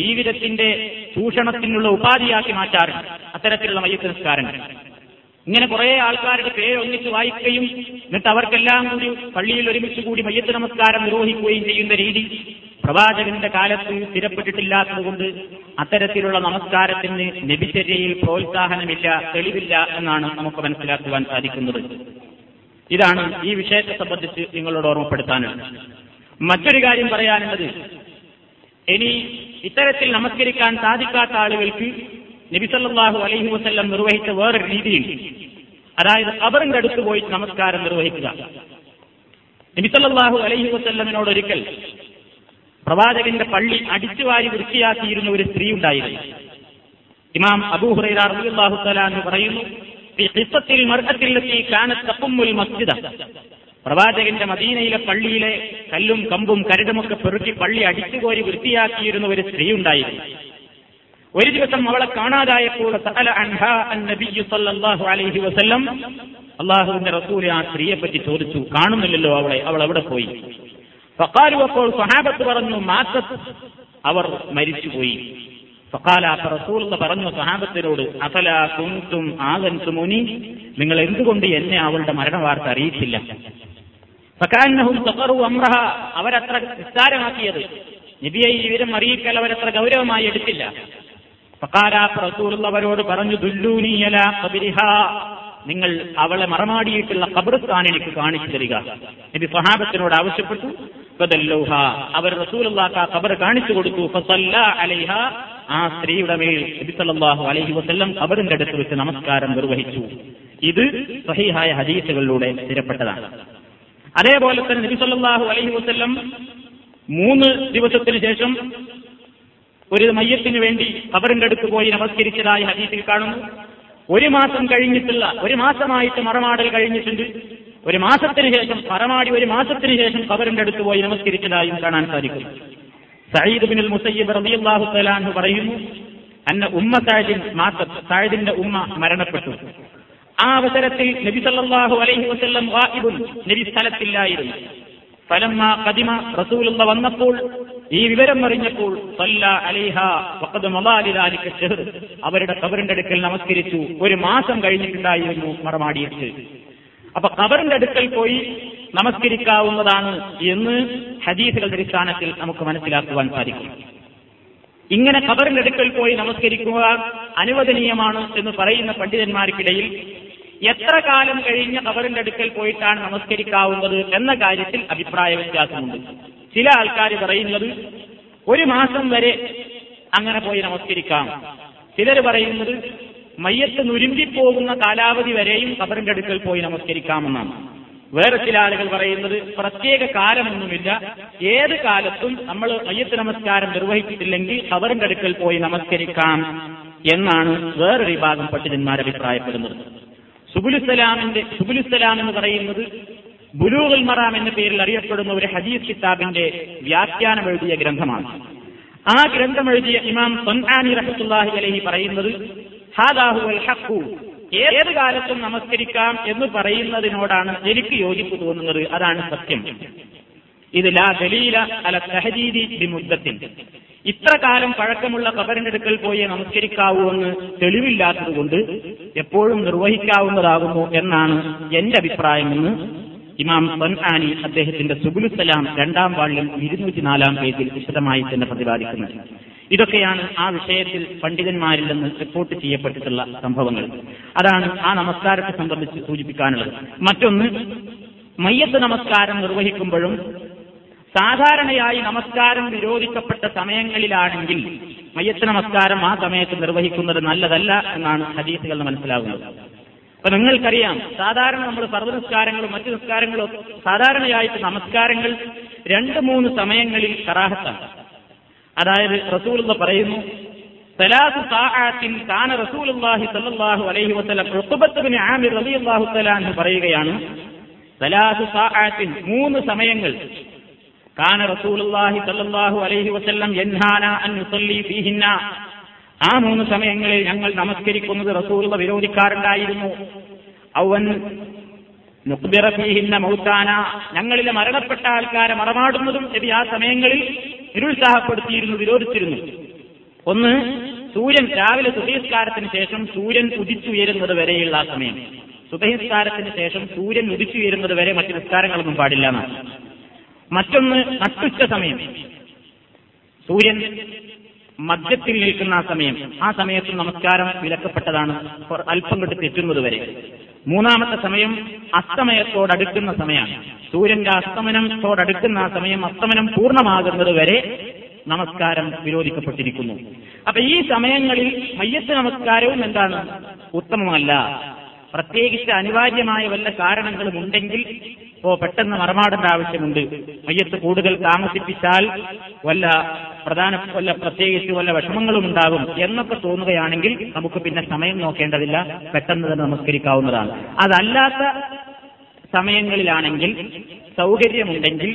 ജീവിതത്തിന്റെ ചൂഷണത്തിനുള്ള ഉപാധിയാക്കി മാറ്റാറുണ്ട് അത്തരത്തിലുള്ള മയ്യത്ത് നിസ്കാരം. ഇങ്ങനെ കുറെ ആൾക്കാരുടെ പേരൊന്നിച്ച് വായിക്കുകയും എന്നിട്ട് അവർക്കെല്ലാം കൂടി പള്ളിയിൽ ഒരുമിച്ച് കൂടി മയ്യത്ത് നമസ്കാരം നിർവഹിക്കുകയും ചെയ്യുന്ന രീതി പ്രവാചകന്റെ കാലത്ത് സ്ഥിരപ്പെട്ടിട്ടില്ലാത്തതുകൊണ്ട് അത്തരത്തിലുള്ള നമസ്കാരത്തിന് നബിചര്യയിൽ പ്രോത്സാഹനമില്ല, തെളിവില്ല എന്നാണ് നമുക്ക് മനസ്സിലാക്കുവാൻ സാധിക്കുന്നത്. ഇതാണ് ഈ വിഷയത്തെ സംബന്ധിച്ച് നിങ്ങളോട് ഓർമ്മപ്പെടുത്താനാണ്. മറ്റൊരു കാര്യം പറയാനുള്ളത്, ഇനി ഇത്തരത്തിൽ നമസ്കരിക്കാൻ സാധിക്കാത്ത ആളുകൾക്ക് നബി സല്ലല്ലാഹു അലൈഹി വസല്ലം നിർവഹിച്ച വേറൊരു രീതിയുണ്ട്. അതായത് ഖബറിന്റെ അടുത്ത് പോയി നമസ്കാരം നിർവഹിക്കുക. നബി സല്ലല്ലാഹു അലൈഹി വസല്ലമിനോട് ഒരിക്കൽ പ്രവാചകന്റെ പള്ളി അടിച്ചുവാരി വൃത്തിയാക്കിയിരുന്ന ഒരു സ്ത്രീ ഉണ്ടായിരുന്നു. ഇമാം അബൂ ഹുറൈറ റളിയല്ലാഹു തആല അൻഹു പറയുന്നു, പ്രവാചകന്റെ മദീനയിലെ പള്ളിയിലെ കല്ലും കമ്പും കരടുമൊക്കെ പെറുക്കി പള്ളി അടിച്ചുകോരി വൃത്തിയാക്കിയിരുന്ന ഒരു സ്ത്രീ ഉണ്ടായിരുന്നു. ഒരു ദിവസം അവളെ കാണാതായപ്പോൾ അള്ളാഹുവിന്റെ റസൂൽ ആ സ്ത്രീയെ പറ്റി ചോദിച്ചു, കാണുന്നില്ലല്ലോ അവളെ, അവൾ എവിടെ പോയി? ഫഖാലു, അപ്പോൾ സ്വഹാബത്ത് പറഞ്ഞു, മാതത്, അവർ മരിച്ചുപോയി. ഫഖാല, അപ്പോൾ റസൂൽ പറഞ്ഞു സ്വഹാബത്തിനോട്, അഫല കുൻതും ആദൻതുമുനി, നിങ്ങൾ എന്തുകൊണ്ട് എന്നെ അവളുടെ മരണവാർത്ത അറിയിച്ചില്ല? ഫകാന്നഹും തഖറു അംറഹ, അവരത്ര നിസ്സാരമാക്കിയത്, നബിയെ ഈ വിവരം അറിയിക്കൽ അവരത്ര ഗൗരവമായി എടുത്തില്ല. ഫഖാല, അപ്പോൾ റസൂൽ അവരോട് പറഞ്ഞു, ദുല്ലൂനി അലാ ഖബരിഹാ, നിങ്ങൾ അവളെ മറമാടിയിട്ടുള്ള ഖബർസ്ഥാൻ എനിക്ക് കാണിച്ചു തരിക. നബി സ്വഹാബത്തിനോട് ആവശ്യപ്പെട്ടു. ഫദല്ലൗഹ, അവർ റസൂലുള്ളാഹി ആ ഖബർ കാണിച്ചു കൊടുത്തു. ഫസല്ല അലൈഹ, ആ സ്ത്രീയുടെ മേൽ നബി സല്ലല്ലാഹു അലൈഹി വസല്ലം ഖബറിന്റെ അടുത്ത് വെച്ച് നമസ്കാരം നിർവഹിച്ചു. ഇത് സ്വഹീഹായ ഹദീസുകളിലൂടെ സ്ഥിരപ്പെട്ടതാണ്. അതേപോലെ തന്നെ നബി സല്ലല്ലാഹു അലൈഹി വസല്ലം 3 ദിവസത്തിന് ശേഷം ഒരു മയ്യത്തിന് വേണ്ടി ഖബറിന്റെ അടുത്ത് പോയി നമസ്കരിച്ചതായി ഹദീസിൽ കാണുന്നു. 1 മാസം കഴിഞ്ഞിട്ടുള്ള, 1 മാസമായിട്ട് മറമാടൽ കഴിഞ്ഞിട്ടുണ്ട്, 1 മാസത്തിന് ശേഷം മറമാടി 1 മാസത്തിന് ശേഷം ഖബറിന്റെ അടുത്ത് പോയി നമസ്കരിച്ചതായും കാണാൻ സാധിക്കും. സഈദ് ഇബ്നുൽ മുസയ്യിബ് റളിയല്ലാഹു തആല അൻഹു പറയുന്നു, അന്ന ഉമ്മ സഅദിൻ മാതത്, സഅദിന്റെ ഉമ്മ മരണപ്പെട്ടു. ആ അവസരത്തിൽ നബി സല്ലല്ലാഹു അലൈഹി വസല്ലം ഗായിബുൻ, നബി സ്ഥലത്തില്ലായിരുന്നു. ഫലമ്മ ഖദിമ, റസൂലുള്ള വന്നപ്പോൾ ഈ വിവരം അറിഞ്ഞപ്പോൾ അവരുടെ ഖബറിന്റെ അടുക്കൽ നമസ്കരിച്ചു. ഒരു മാസം കഴിഞ്ഞിട്ടുണ്ടായിരുന്നു മറമാടിയിട്ട്. അപ്പൊ ഖബറിന്റെ അടുക്കൽ പോയി നമസ്കരിക്കാവുന്നതാണ് എന്ന് ഹദീസുകളുടെ അടിസ്ഥാനത്തിൽ നമുക്ക് മനസ്സിലാക്കുവാൻ സാധിക്കും. ഇങ്ങനെ ഖബറിന്റെ അടുക്കൽ പോയി നമസ്കരിക്കുക അനുവദനീയമാണ് എന്ന് പറയുന്ന പണ്ഡിതന്മാർക്കിടയിൽ എത്ര കാലം കഴിഞ്ഞ് ഖബറിന്റെ അടുക്കൽ പോയിട്ടാണ് നമസ്കരിക്കാവുന്നത് എന്ന കാര്യത്തിൽ അഭിപ്രായ വ്യത്യാസമുണ്ട്. ചില ആൾക്കാർ പറയുന്നത് 1 മാസം വരെ അങ്ങനെ പോയി നമസ്കരിക്കാം. ചിലർ പറയുന്നത് മയ്യത്ത് നുരുമ്പിപ്പോകുന്ന കാലാവധി വരെയും ഖബറിന്റെ അടുക്കൽ പോയി നമസ്കരിക്കാമെന്നാണ്. വേറെ ചില ആളുകൾ പറയുന്നത് പ്രത്യേക കാലമൊന്നുമില്ല, ഏത് കാലത്തും നമ്മൾ മയ്യത്ത് നമസ്കാരം നിർവഹിച്ചിട്ടില്ലെങ്കിൽ ഖബറിന്റെ അടുക്കൽ പോയി നമസ്കരിക്കാം എന്നാണ് വേറൊരു വിഭാഗം പണ്ഡിതന്മാർ അഭിപ്രായപ്പെടുന്നത്. സുബുലുസ്സലാം എന്ന് പറയുന്നത് ബുലൂഗുൽ മറാം എന്ന പേരിൽ അറിയപ്പെടുന്ന ഒരു ഹദീസ് കിതാബിന്റെ വ്യാഖ്യാനം എഴുതിയ ഗ്രന്ഥമാണ്. ആ ഗ്രന്ഥം എഴുതിയ ഇമാം സൻആനി റഹ്മത്തുള്ളാഹി അലൈഹി പറയുന്നത് ഹാദാ ഹുവൽ ഹഖ്, ഏത് കാലത്തും നമസ്കരിക്കാം എന്ന് പറയുന്നതിനോടാണ് എനിക്ക് യോജിപ്പ് തോന്നുന്നത്, അതാണ് സത്യം. ഇത് ലാ ദലീല അല തഹദീദി ബിമുദ്ദത്തിൻ, ഇത്ര കാലം പഴക്കമുള്ള ഖബറിന്റെ അടുക്കൽ പോയി നമസ്കരിക്കാവൂവെന്ന് തെളിവില്ലാത്തതുകൊണ്ട് എപ്പോഴും നിർവഹിക്കാവുന്നതാകുന്നു എന്നാണ് എന്റെ അഭിപ്രായമെന്ന് ഇമാം സൻആനി അദ്ദേഹത്തിന്റെ സുബുലുസ്സലാം 2-ാം വാള്യം 204-ാം പേജിൽ വിശദമായി തന്നെ പ്രതിപാദിക്കുന്നത്. ഇതൊക്കെയാണ് ആ വിഷയത്തിൽ പണ്ഡിതന്മാരിൽ നിന്ന് റിപ്പോർട്ട് ചെയ്യപ്പെട്ടിട്ടുള്ള സംഭവങ്ങൾ. അതാണ് ആ നമസ്കാരത്തെ സംബന്ധിച്ച് സൂചിപ്പിക്കാനുള്ളത്. മറ്റൊന്ന്, മയ്യത്ത് നമസ്കാരം നിർവഹിക്കുമ്പോഴും സാധാരണയായി നമസ്കാരം നിരോധിക്കപ്പെട്ട സമയങ്ങളിലാണെങ്കിൽ മയ്യത്ത് നമസ്കാരം ആ സമയത്ത് നിർവഹിക്കുന്നത് നല്ലതല്ല എന്നാണ് ഹദീസുകൾ മനസ്സിലാകുന്നത്. അപ്പൊ നിങ്ങൾക്കറിയാം, സാധാരണ നമ്മൾ ഫർദ് നിസ്കാരങ്ങളും മറ്റു നിസ്കാരങ്ങളും സാധാരണയായിട്ട് നമസ്കാരങ്ങൾ 2-3 സമയങ്ങളിൽ കറാഹത്താണ്. അതായത് റസൂലുള്ള പറയുന്നു പറയുകയാണ് 3 സമയങ്ങൾ കാന റസൂലുള്ളാഹി സ്വല്ലല്ലാഹു അലൈഹി വസല്ലം യൻഹാനാ അൻ നുസല്ലി ഫീഹിന്ന, ആ 3 സമയങ്ങളിൽ ഞങ്ങൾ നമസ്കരിക്കുന്നത് റസൂലുള്ള വിരോധിക്കാറുണ്ടായിരുന്നു. അവൻ നുഖ്ബിറ ഫീഹിന്ന മൗതാന, ഞങ്ങളിലെ മരണപ്പെട്ട ആൾക്കാരെ മറമാടുന്നതും ശരി ആ സമയങ്ങളിൽ നിരുത്സാഹപ്പെടുത്തിയിരുന്നു, വിരോധിച്ചിരുന്നു. ഒന്ന്, സൂര്യൻ രാവിലെ സുബഹിസ്കാരത്തിന് ശേഷം സൂര്യൻ ഉദിച്ചുയരുന്നത് വരെയുള്ള ആ സമയം. സുബഹിസ്കാരത്തിന് ശേഷം സൂര്യൻ ഉദിച്ചുയരുന്നത് വരെ മറ്റു നിസ്കാരങ്ങളൊന്നും പാടില്ല എന്നാണ്. മറ്റൊന്ന്, നട്ടുച്ച സമയം, സൂര്യൻ മധ്യത്തിൽ നിൽക്കുന്ന ആ സമയം, ആ സമയത്ത് നമസ്കാരം വിലക്കപ്പെട്ടതാണ് അല്പം കിട്ടി തെറ്റുന്നത് വരെ. 3-മത്തെ സമയം അസ്തമയത്തോടടുക്കുന്ന സമയമാണ്, സൂര്യന്റെ അസ്തമനത്തോടടുക്കുന്ന ആ സമയം അസ്തമനം പൂർണ്ണമാകുന്നത് വരെ നമസ്കാരം വിരോധിക്കപ്പെട്ടിരിക്കുന്നു. അപ്പൊ ഈ സമയങ്ങളിൽ മയ്യത്ത് നമസ്കാരവും എന്താണ് ഉത്തമമല്ല. പ്രത്യേകിച്ച് അനിവാര്യമായ വല്ല കാരണങ്ങളും ഉണ്ടെങ്കിൽ ഇപ്പോ പെട്ടെന്ന് മറമാടേണ്ട ആവശ്യമുണ്ട്. മയ്യത്ത് കൂടുതൽ താമസിപ്പിച്ചാൽ പ്രത്യേകിച്ച് വല്ല വിഷമങ്ങളും ഉണ്ടാകും എന്നൊക്കെ തോന്നുകയാണെങ്കിൽ നമുക്ക് പിന്നെ സമയം നോക്കേണ്ടതില്ല, പെട്ടെന്ന് തന്നെ നമസ്കരിക്കാവുന്നതാണ്. അതല്ലാത്ത സമയങ്ങളിലാണെങ്കിൽ സൗകര്യമുണ്ടെങ്കിൽ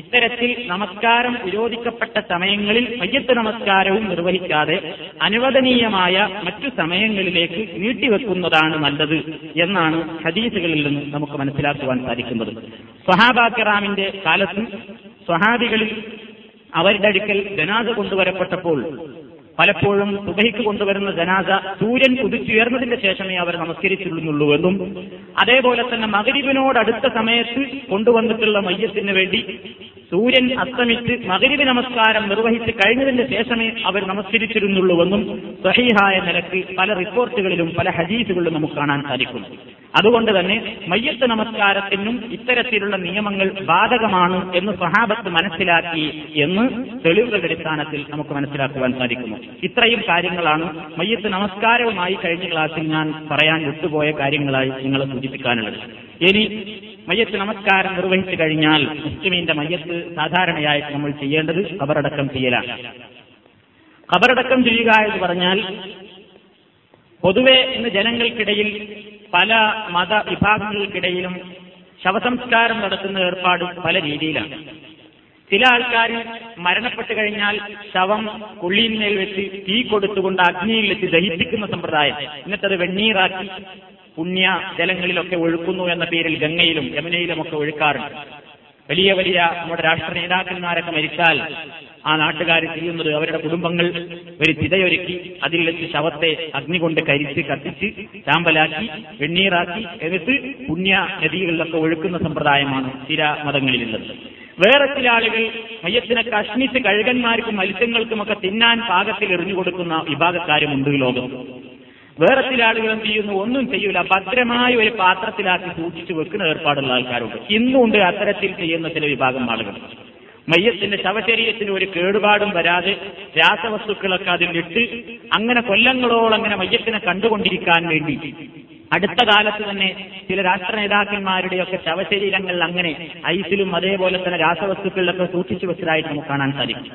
ഇത്തരത്തിൽ നമസ്കാരം വിരോധിക്കപ്പെട്ട സമയങ്ങളിൽ മയ്യത്ത് നമസ്കാരവും നിർവഹിക്കാതെ അനുവദനീയമായ മറ്റു സമയങ്ങളിലേക്ക് നീട്ടിവെക്കുന്നതാണ് നല്ലത് എന്നാണ് ഹദീസുകളിൽ നിന്ന് നമുക്ക് മനസ്സിലാക്കുവാൻ സാധിക്കുന്നത്. സ്വഹാബാക്കിറാമിന്റെ കാലത്തും സ്വഹാബികളിൽ അവരുടെ അടുക്കൽ ജനാസ കൊണ്ടുവരപ്പെട്ടപ്പോൾ പലപ്പോഴും സുബഹിക്ക് കൊണ്ടുവരുന്ന ജനാസ സൂര്യൻ ഉദിച്ചുയർന്നതിന്റെ ശേഷമേ അവർ നമസ്കരിച്ചിരുന്നുള്ളൂവെന്നും അതേപോലെ തന്നെ മഗ്‌രിബിനോടടുത്ത സമയത്ത് കൊണ്ടുവന്നിട്ടുള്ള മയ്യത്തിന് വേണ്ടി സൂര്യൻ അസ്തമിച്ച് മഗ്‌രിബ് നമസ്കാരം നിർവഹിച്ച് കഴിഞ്ഞതിന്റെ ശേഷമേ അവർ നമസ്കരിച്ചിരുന്നുള്ളൂവെന്നും സ്വഹീഹായ നിലയ്ക്ക് പല റിപ്പോർട്ടുകളിലും പല ഹദീസുകളിലും നമുക്ക് കാണാൻ സാധിക്കും. അതുകൊണ്ട് തന്നെ മയ്യത്ത് നമസ്കാരത്തിനും ഇത്തരത്തിലുള്ള നിയമങ്ങൾ ബാധകമാണ് എന്ന് സ്വഹാബത്ത് മനസ്സിലാക്കി എന്ന് തെളിവുകളുടെ അടിസ്ഥാനത്തിൽ നമുക്ക് മനസ്സിലാക്കുവാൻ സാധിക്കുന്നു. ഇത്രയും കാര്യങ്ങളാണ് മയ്യത്ത് നമസ്കാരവുമായി കഴിഞ്ഞ ക്ലാസ്സിൽ ഞാൻ പറയാൻ വിട്ടുപോയ കാര്യങ്ങളായി നിങ്ങളെ സൂചിപ്പിക്കാനുള്ളത്. ഇനി മയ്യത്ത് നമസ്കാരം നിർവഹിച്ചു കഴിഞ്ഞാൽ മുസ്ലിമിന്റെ മയ്യത്ത് സാധാരണയായിട്ട് നമ്മൾ ചെയ്യേണ്ടത് ഖബറടക്കം ചെയ്യലാണ്. ഖബറടക്കം ചെയ്യുക എന്ന് പറഞ്ഞാൽ പൊതുവെ ഇന്ന് ജനങ്ങൾക്കിടയിൽ പല മതവിഭാഗങ്ങൾക്കിടയിലും ശവസംസ്കാരം നടത്തുന്ന ഏർപ്പാട് പല രീതിയിലാണ്. ചില ആൾക്കാർ മരണപ്പെട്ടു കഴിഞ്ഞാൽ ശവം കൊള്ളിയിന്മേൽ വെച്ച് തീ കൊടുത്തുകൊണ്ട് അഗ്നിയിൽ വെച്ച് ദഹിപ്പിക്കുന്ന സമ്പ്രദായം, എന്നിട്ടത് വെണ്ണീറാക്കി പുണ്യ ജലങ്ങളിലൊക്കെ ഒഴുക്കുന്നു എന്ന പേരിൽ ഗംഗയിലും യമുനയിലുമൊക്കെ ഒഴുക്കാറുണ്ട്. വലിയ നമ്മുടെ രാഷ്ട്ര നേതാക്കന്മാരൊക്കെ മരിച്ചാൽ ആ ആ നാട്ടുകാർ ചെയ്യുന്നത് അവരുടെ കുടുംബങ്ങൾ ഒരു ചിതയൊരുക്കി അതിൽ വെച്ച് ശവത്തെ അഗ്നി കൊണ്ട് കരിച്ച് കത്തിച്ച് ചാമ്പലാക്കി വെണ്ണീറാക്കി എന്നിട്ട് പുണ്യ നദികളിലൊക്കെ ഒഴുക്കുന്ന സമ്പ്രദായമാണ് ചില മതങ്ങളിലുള്ളത്. വേറെ ചില ആളുകൾ മയ്യത്തിനെ കഷ്ണിച്ച് കഴുകന്മാർക്കും മത്സ്യങ്ങൾക്കുമൊക്കെ തിന്നാൻ പാകത്തിൽ എറിഞ്ഞുകൊടുക്കുന്ന വിഭാഗക്കാരുമുണ്ട് ഈ ലോകം. വേറെ ചില ആളുകൾ എന്ത് ചെയ്യുന്നു, ഒന്നും ചെയ്യൂല, ഭദ്രമായ ഒരു പാത്രത്തിലാക്കി സൂക്ഷിച്ചു വെക്കുന്ന ഏർപ്പാടുള്ള ആൾക്കാരുണ്ട്. ഇന്നുണ്ട് അത്തരത്തിൽ ചെയ്യുന്ന ചില വിഭാഗം ആളുകൾ. മയ്യത്തിന്റെ ശവശരീരത്തിന് ഒരു കേടുപാടും വരാതെ രാസവസ്തുക്കളൊക്കെ അതിലിട്ട് അങ്ങനെ കൊല്ലങ്ങളോളം അങ്ങനെ മയ്യത്തിനെ കണ്ടുകൊണ്ടിരിക്കാൻ വേണ്ടി അടുത്ത കാലത്ത് തന്നെ ചില രാഷ്ട്ര നേതാക്കന്മാരുടെയൊക്കെ ശവശരീരങ്ങളിൽ അങ്ങനെ ഐസിലും അതേപോലെ തന്നെ രാസവസ്തുക്കളിലൊക്കെ സൂക്ഷിച്ചു വെച്ചതായിട്ട് നമുക്ക് കാണാൻ സാധിക്കും.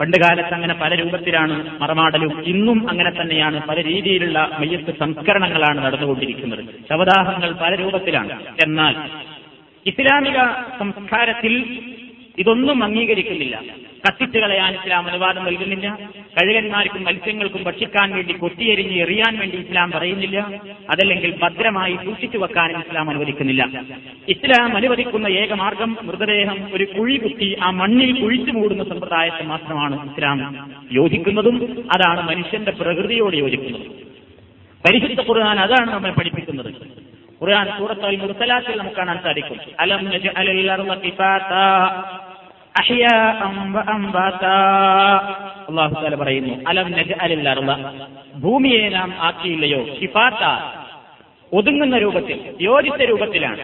പണ്ട് കാലത്ത് അങ്ങനെ പല രൂപത്തിലാണ് മറമാടലും, ഇന്നും അങ്ങനെ തന്നെയാണ് പല രീതിയിലുള്ള മയ്യത്ത് സംസ്കരണങ്ങളാണ് നടന്നുകൊണ്ടിരിക്കുന്നത്. ശവദാഹങ്ങൾ പല രൂപത്തിലാണ്. എന്നാൽ ഇസ്ലാമിക സംസ്കാരത്തിൽ ഇതൊന്നും അംഗീകരിക്കുന്നില്ല. കത്തിച്ചു കളയാൻ ഇസ്ലാം അനുവാദം നൽകുന്നില്ല. കഴുകന്മാർക്കും മത്സ്യങ്ങൾക്കും ഭക്ഷിക്കാൻ വേണ്ടി കൊത്തിയെരിഞ്ഞ് എറിയാൻ വേണ്ടി ഇസ്ലാം പറയുന്നില്ല. അതല്ലെങ്കിൽ ഭദ്രമായി സൂക്ഷിച്ചു വെക്കാനും ഇസ്ലാം അനുവദിക്കുന്നില്ല. ഇസ്ലാം അനുവദിക്കുന്ന ഏക മാർഗം മൃതദേഹം ഒരു കുഴി കുത്തി ആ മണ്ണിൽ കുഴിച്ചു മൂടുന്ന സമ്പ്രദായത്തെ മാത്രമാണ് ഇസ്ലാം യോജിക്കുന്നതും അതാണ് മനുഷ്യന്റെ പ്രകൃതിയോട് യോജിക്കുന്നതും. പരിശുദ്ധ ഖുർആൻ അതാണ് നമ്മെ പഠിപ്പിക്കുന്നത്. ഖുർആൻ സൂറത്തുൽ മുർസലാത്തിൽ നമുക്ക് കാണാൻ സാധിക്കും, അലം നജഅലിൽ അർള കിഫാതാ അഹ്യാഅൻ വഅംബതാ. അല്ലാഹു തആല പറയുന്നു, അലം നജഅലിൽ അർള, ഭൂമിയെ നാം ആക്കിയില്ലയോ കിഫാതാ, ഒതുങ്ങുന്ന രൂപത്തിൽ, യോജിച്ച രൂപത്തിലാണ്.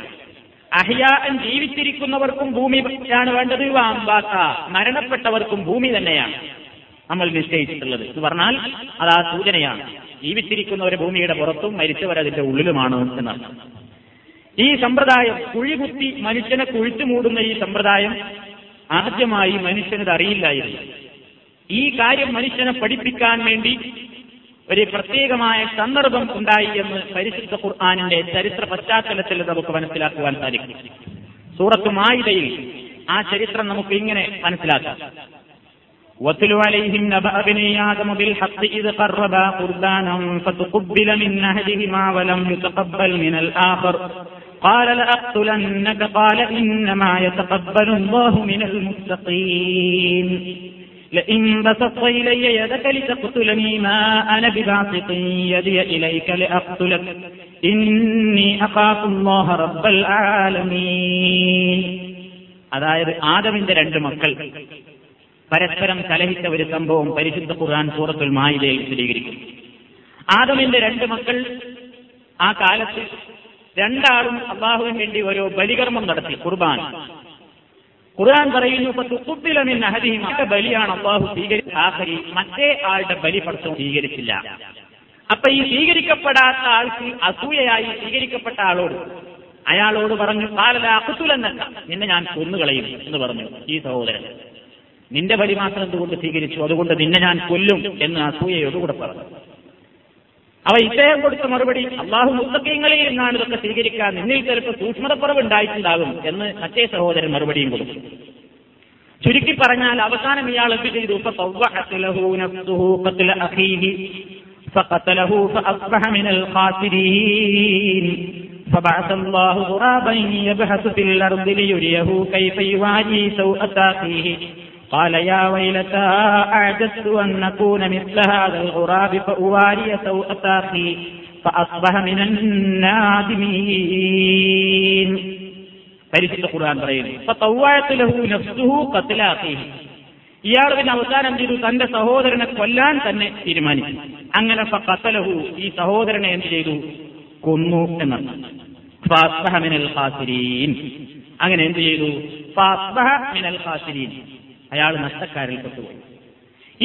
അഹ്യാഅൻ, ജീവിച്ചിരിക്കുന്നവർക്കും ഭൂമിയാണ് വേണ്ടത്, വഅംബതാ, മരണപ്പെട്ടവർക്കും ഭൂമി തന്നെയാണ് നമ്മൾ നിശ്ചയിച്ചിട്ടുള്ളത്. എന്ന് പറഞ്ഞാൽ അത് ആ സൂചനയാണ്, ജീവിച്ചിരിക്കുന്നവരെ ഭൂമിയുടെ പുറത്തും മരിച്ചവരതിന്റെ ഉള്ളിലുമാണ് എന്നർത്ഥം. ഈ സമ്പ്രദായം, കുഴികുത്തി മനുഷ്യനെ കുഴിച്ചു മൂടുന്ന ഈ സമ്പ്രദായം ആദ്യമായി മനുഷ്യനത് അറിയില്ലായിരുന്നു. ഈ കാര്യം മനുഷ്യനെ പഠിപ്പിക്കാൻ വേണ്ടി ഒരു പ്രത്യേകമായ സന്ദർഭം ഉണ്ടായി എന്ന് പരിശുദ്ധ ഖുർആനിന്റെ ചരിത്ര പശ്ചാത്തലത്തിൽ നമുക്ക് മനസ്സിലാക്കുവാൻ സാധിക്കും. സൂറത്ത് മാഇദയിൽ ആ ചരിത്രം നമുക്ക് ഇങ്ങനെ മനസ്സിലാക്കാം. وَاتْلُ عَلَيْهِمْ نَبَأَ بَنِي آدَمَ بِالْحَقِّ إِذْ قَرَّبَا قُرْبَانًا فَتُقُبِّلَ مِنْ أَحَدِهِمَا وَلَمْ يُتَقَبَّلْ مِنَ الْآخَرِ قَالَ لَأَقْتُلَنَّكَ قَالَ إِنَّمَا يَتَقَبَّلُ اللَّهُ مِنَ الْمُتَّقِينَ لَئِن بَسَطْتَ إِلَيَّ يَدَكَ لِتَقْتُلَنِي مَا أَنَا بِبَاسِطٍ يَدِي إِلَيْكَ لِأَقْتُلَكَ إِنِّي أَخَافُ اللَّهَ رَبَّ الْعَالَمِينَ. അതായത് ആദമിന്റെ രണ്ട് മക്കൾ പരസ്പരം കലഹിച്ച ഒരു സംഭവം പരിശുദ്ധ ഖുർആൻ സൂറത്തുൽ മാഇദയിൽ വിശദീകരിക്കും. ആദമിന്റെ രണ്ട് മക്കൾ ആ കാലത്ത് രണ്ടാളും അല്ലാഹുവിന് വേണ്ടി ഓരോ ബലികർമ്മം നടത്തി, ഖുർബാൻ. ഖുർആൻ പറയുന്നു, ഫതുഖുബ്ബില മിൻ അഹദിഹിമ, ബലിയാണ് അല്ലാഹു സ്വീകരിച്ച ആഖരി മറ്റേ ആളുടെ ബലി പടച്ചവൻ സ്വീകരിച്ചില്ല. അപ്പൊ ഈ സ്വീകരിക്കപ്പെടാത്ത ആൾക്ക് അസൂയയായി സ്വീകരിക്കപ്പെട്ട ആളോട് അയാളോട് പറഞ്ഞു, ഖാല അഖ്തുലന്നക, നിന്നെ ഞാൻ കൊന്നുകളയും എന്ന് പറഞ്ഞു ഈ സഹോദരൻ. നിന്റെ ബലി മാത്രം എന്തുകൊണ്ട് സ്വീകരിച്ചു, അതുകൊണ്ട് നിന്നെ ഞാൻ കൊല്ലും എന്ന് അസൂയയോടുകൂടെ പറഞ്ഞു. അവ ഇദ്ദേഹം കൊടുത്ത മറുപടി, അള്ളാഹു മുത്തഖീങ്ങളിൽ നിന്നാണ് ഇതൊക്കെ സ്വീകരിക്കാൻ, നിന്നിൽ ചിലപ്പോൾ സൂക്ഷ്മതക്കുറവ് ഉണ്ടായിട്ടുണ്ടാകും എന്ന് മറ്റേ സഹോദരൻ മറുപടിയും കൊടുത്തു. ചുരുക്കി പറഞ്ഞാൽ അവസാനം ഇയാൾ എന്ത് ചെയ്തു, فبعث الله غرابا يبحث في الأرض ليريه كيف يواري سوءة أخيه قال يا ويلتى أعجزت أن أكون مثل هذا الغراب فأواري سوءة أخي فأصبح من النادمين. പരിശുദ്ധ ഖുർആൻ പറയുന്നു, فطوعت له نفسه قتل أخيه, ഇയാൾ പിന്നെ അവസാനം ചെയ്തു തന്റെ സഹോദരനെ കൊല്ലാൻ തന്നെ തീരുമാനിച്ചു. അങ്ങനെ فقتله, ഈ സഹോദരനെ എന്ത് ചെയ്തു, കൊന്നു എന്നാണ്. ഫഅസ്ബഹ മിനൽ ഖാസിരീൻ, അങ്ങനെ എന്ത് ചെയ്തു, ഫഅസ്ബഹ മിനൽ ഖാസിരീൻ, അയാൾ നഷ്ടക്കാരിൽ പെട്ടുപോയി.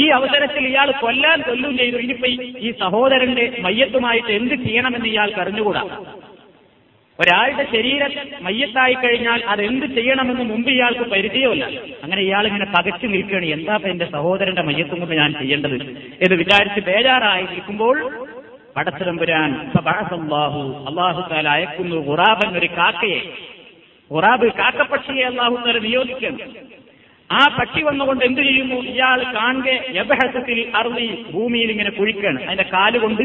ഈ അവസരത്തിൽ ഇയാൾ കൊല്ലും ചെയ്തു. ഇനിയിപ്പോ ഈ സഹോദരന്റെ മയ്യത്തുമായിട്ട് എന്ത് ചെയ്യണമെന്ന് ഇയാൾക്ക് അറിഞ്ഞുകൂടാ. ഒരാളുടെ ശരീരം മയ്യത്തായി കഴിഞ്ഞാൽ അതെന്ത് ചെയ്യണമെന്ന് മുമ്പ് ഇയാൾക്ക് പരിചയമില്ല. അങ്ങനെ ഇയാൾ ഇങ്ങനെ പകച്ചു നിൽക്കുകയാണ്, എന്താ എന്റെ സഹോദരന്റെ മയ്യത്തും കൊണ്ട് ഞാൻ ചെയ്യേണ്ടത് എന്ന് വിചാരിച്ച് ബേജാറായി നിൽക്കുമ്പോൾ പടച്ചതമ്പുരാൻ അല്ലാഹു തആല അയക്കുന്നു ഖുറാബൻ, ഒരു കാക്കയെ, ഖുറാബ് കാക്കപ്പക്ഷിയെ അല്ലാഹു തആല നിയോഗിക്കുന്നു. ആ പക്ഷി വന്നുകൊണ്ട് എന്ത് ചെയ്യുന്നു, ഇയാൾ കാണുക യബ്ഹസത്തിൽ അർളി, ഭൂമിയിൽ ഇങ്ങനെ കുഴിക്കുകയാണ്, അതിന്റെ കാലുകൊണ്ട്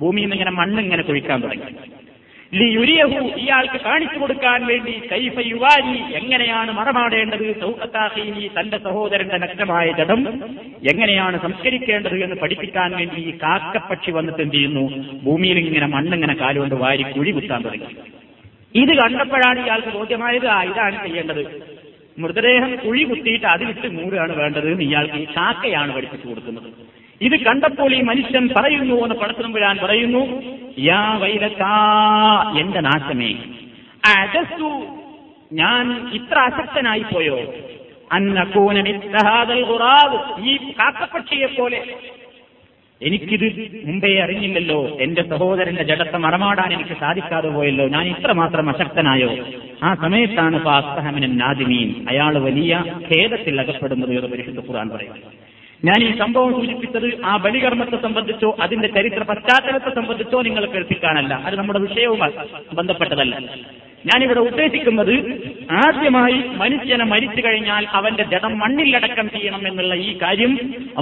ഭൂമിയിൽ നിന്ന് ഇങ്ങനെ മണ്ണിങ്ങനെ കുഴിക്കാൻ തുടങ്ങി. ഇയാൾക്ക് കാണിച്ചു കൊടുക്കാൻ വേണ്ടി കൈഫ യുവാരി, എങ്ങനെയാണ് മറമാടേണ്ടത്, സൗഖത്താഹീനി തന്റെ സഹോദരന്റെ നഗ്നമായ ജഡം എങ്ങനെയാണ് സംസ്കരിക്കേണ്ടത് എന്ന് പഠിപ്പിക്കാൻ വേണ്ടി ഈ കാക്കപ്പക്ഷി വന്നിട്ട് എന്ത് ചെയ്യുന്നു, ഭൂമിയിൽ ഇങ്ങനെ മണ്ണിങ്ങനെ കാലുകൊണ്ട് വാരി കുഴി കുത്താൻ തുടങ്ങി. ഇത് കണ്ടപ്പോഴാണ് ഇയാൾക്ക് ബോധ്യമായത്, ആ ഇതാണ് ചെയ്യേണ്ടത്, മൃതദേഹം കുഴി കുത്തിയിട്ട് അതിലിട്ട് മൂടുകയാണ് വേണ്ടത് എന്ന് ഇയാൾക്ക് ഈ കാക്കയാണ് പഠിപ്പിച്ചു കൊടുക്കുന്നത്. ഇത് കണ്ടപ്പോൾ ഈ മനുഷ്യൻ പറയുന്നു എന്ന് പടത്തുമ്പുരാൻ പറയുന്നു, യാ വൈലതാ, എന്റെ നാശമേ, അജസ്തു, ഞാൻ ഇത്ര അശക്തനായി പോയോ, അന്നകൂന മിത്ല ഹാദൽ ഖുറാബ്, ഈ കാക്കപ്പക്ഷിയെ പോലെ. എനിക്കിത് മുമ്പേ അറിഞ്ഞില്ലല്ലോ, എന്റെ സഹോദരന്റെ ജഡത്തെ മറമാടാൻ എനിക്ക് സാധിക്കാതെ പോയല്ലോ, ഞാൻ ഇത്ര മാത്രം അശക്തനായോ. ആ സമയത്താണ് ഫഅസ്തഹമിനൻ നാദിമീൻ, അയാൾ വലിയ ഖേദത്തിൽ അകപ്പെടുന്നത് എന്ന് പരിശുദ്ധ ഖുർആൻ പറയുന്നു. ഞാൻ ഈ സംഭവം സൂചിപ്പിച്ചത് ആ ബലികർമ്മത്തെ സംബന്ധിച്ചോ അതിന്റെ ചരിത്ര പശ്ചാത്തലത്തെ സംബന്ധിച്ചോ നിങ്ങൾ കേൾപ്പിക്കാനല്ല, അത് നമ്മുടെ വിഷയവുമായി ബന്ധപ്പെട്ടതല്ല. ഞാനിവിടെ ഉദ്ദേശിക്കുന്നത് ആദ്യമായി മനുഷ്യനെ മരിച്ചു കഴിഞ്ഞാൽ അവന്റെ ജഡം മണ്ണിലടക്കം ചെയ്യണം എന്നുള്ള ഈ കാര്യം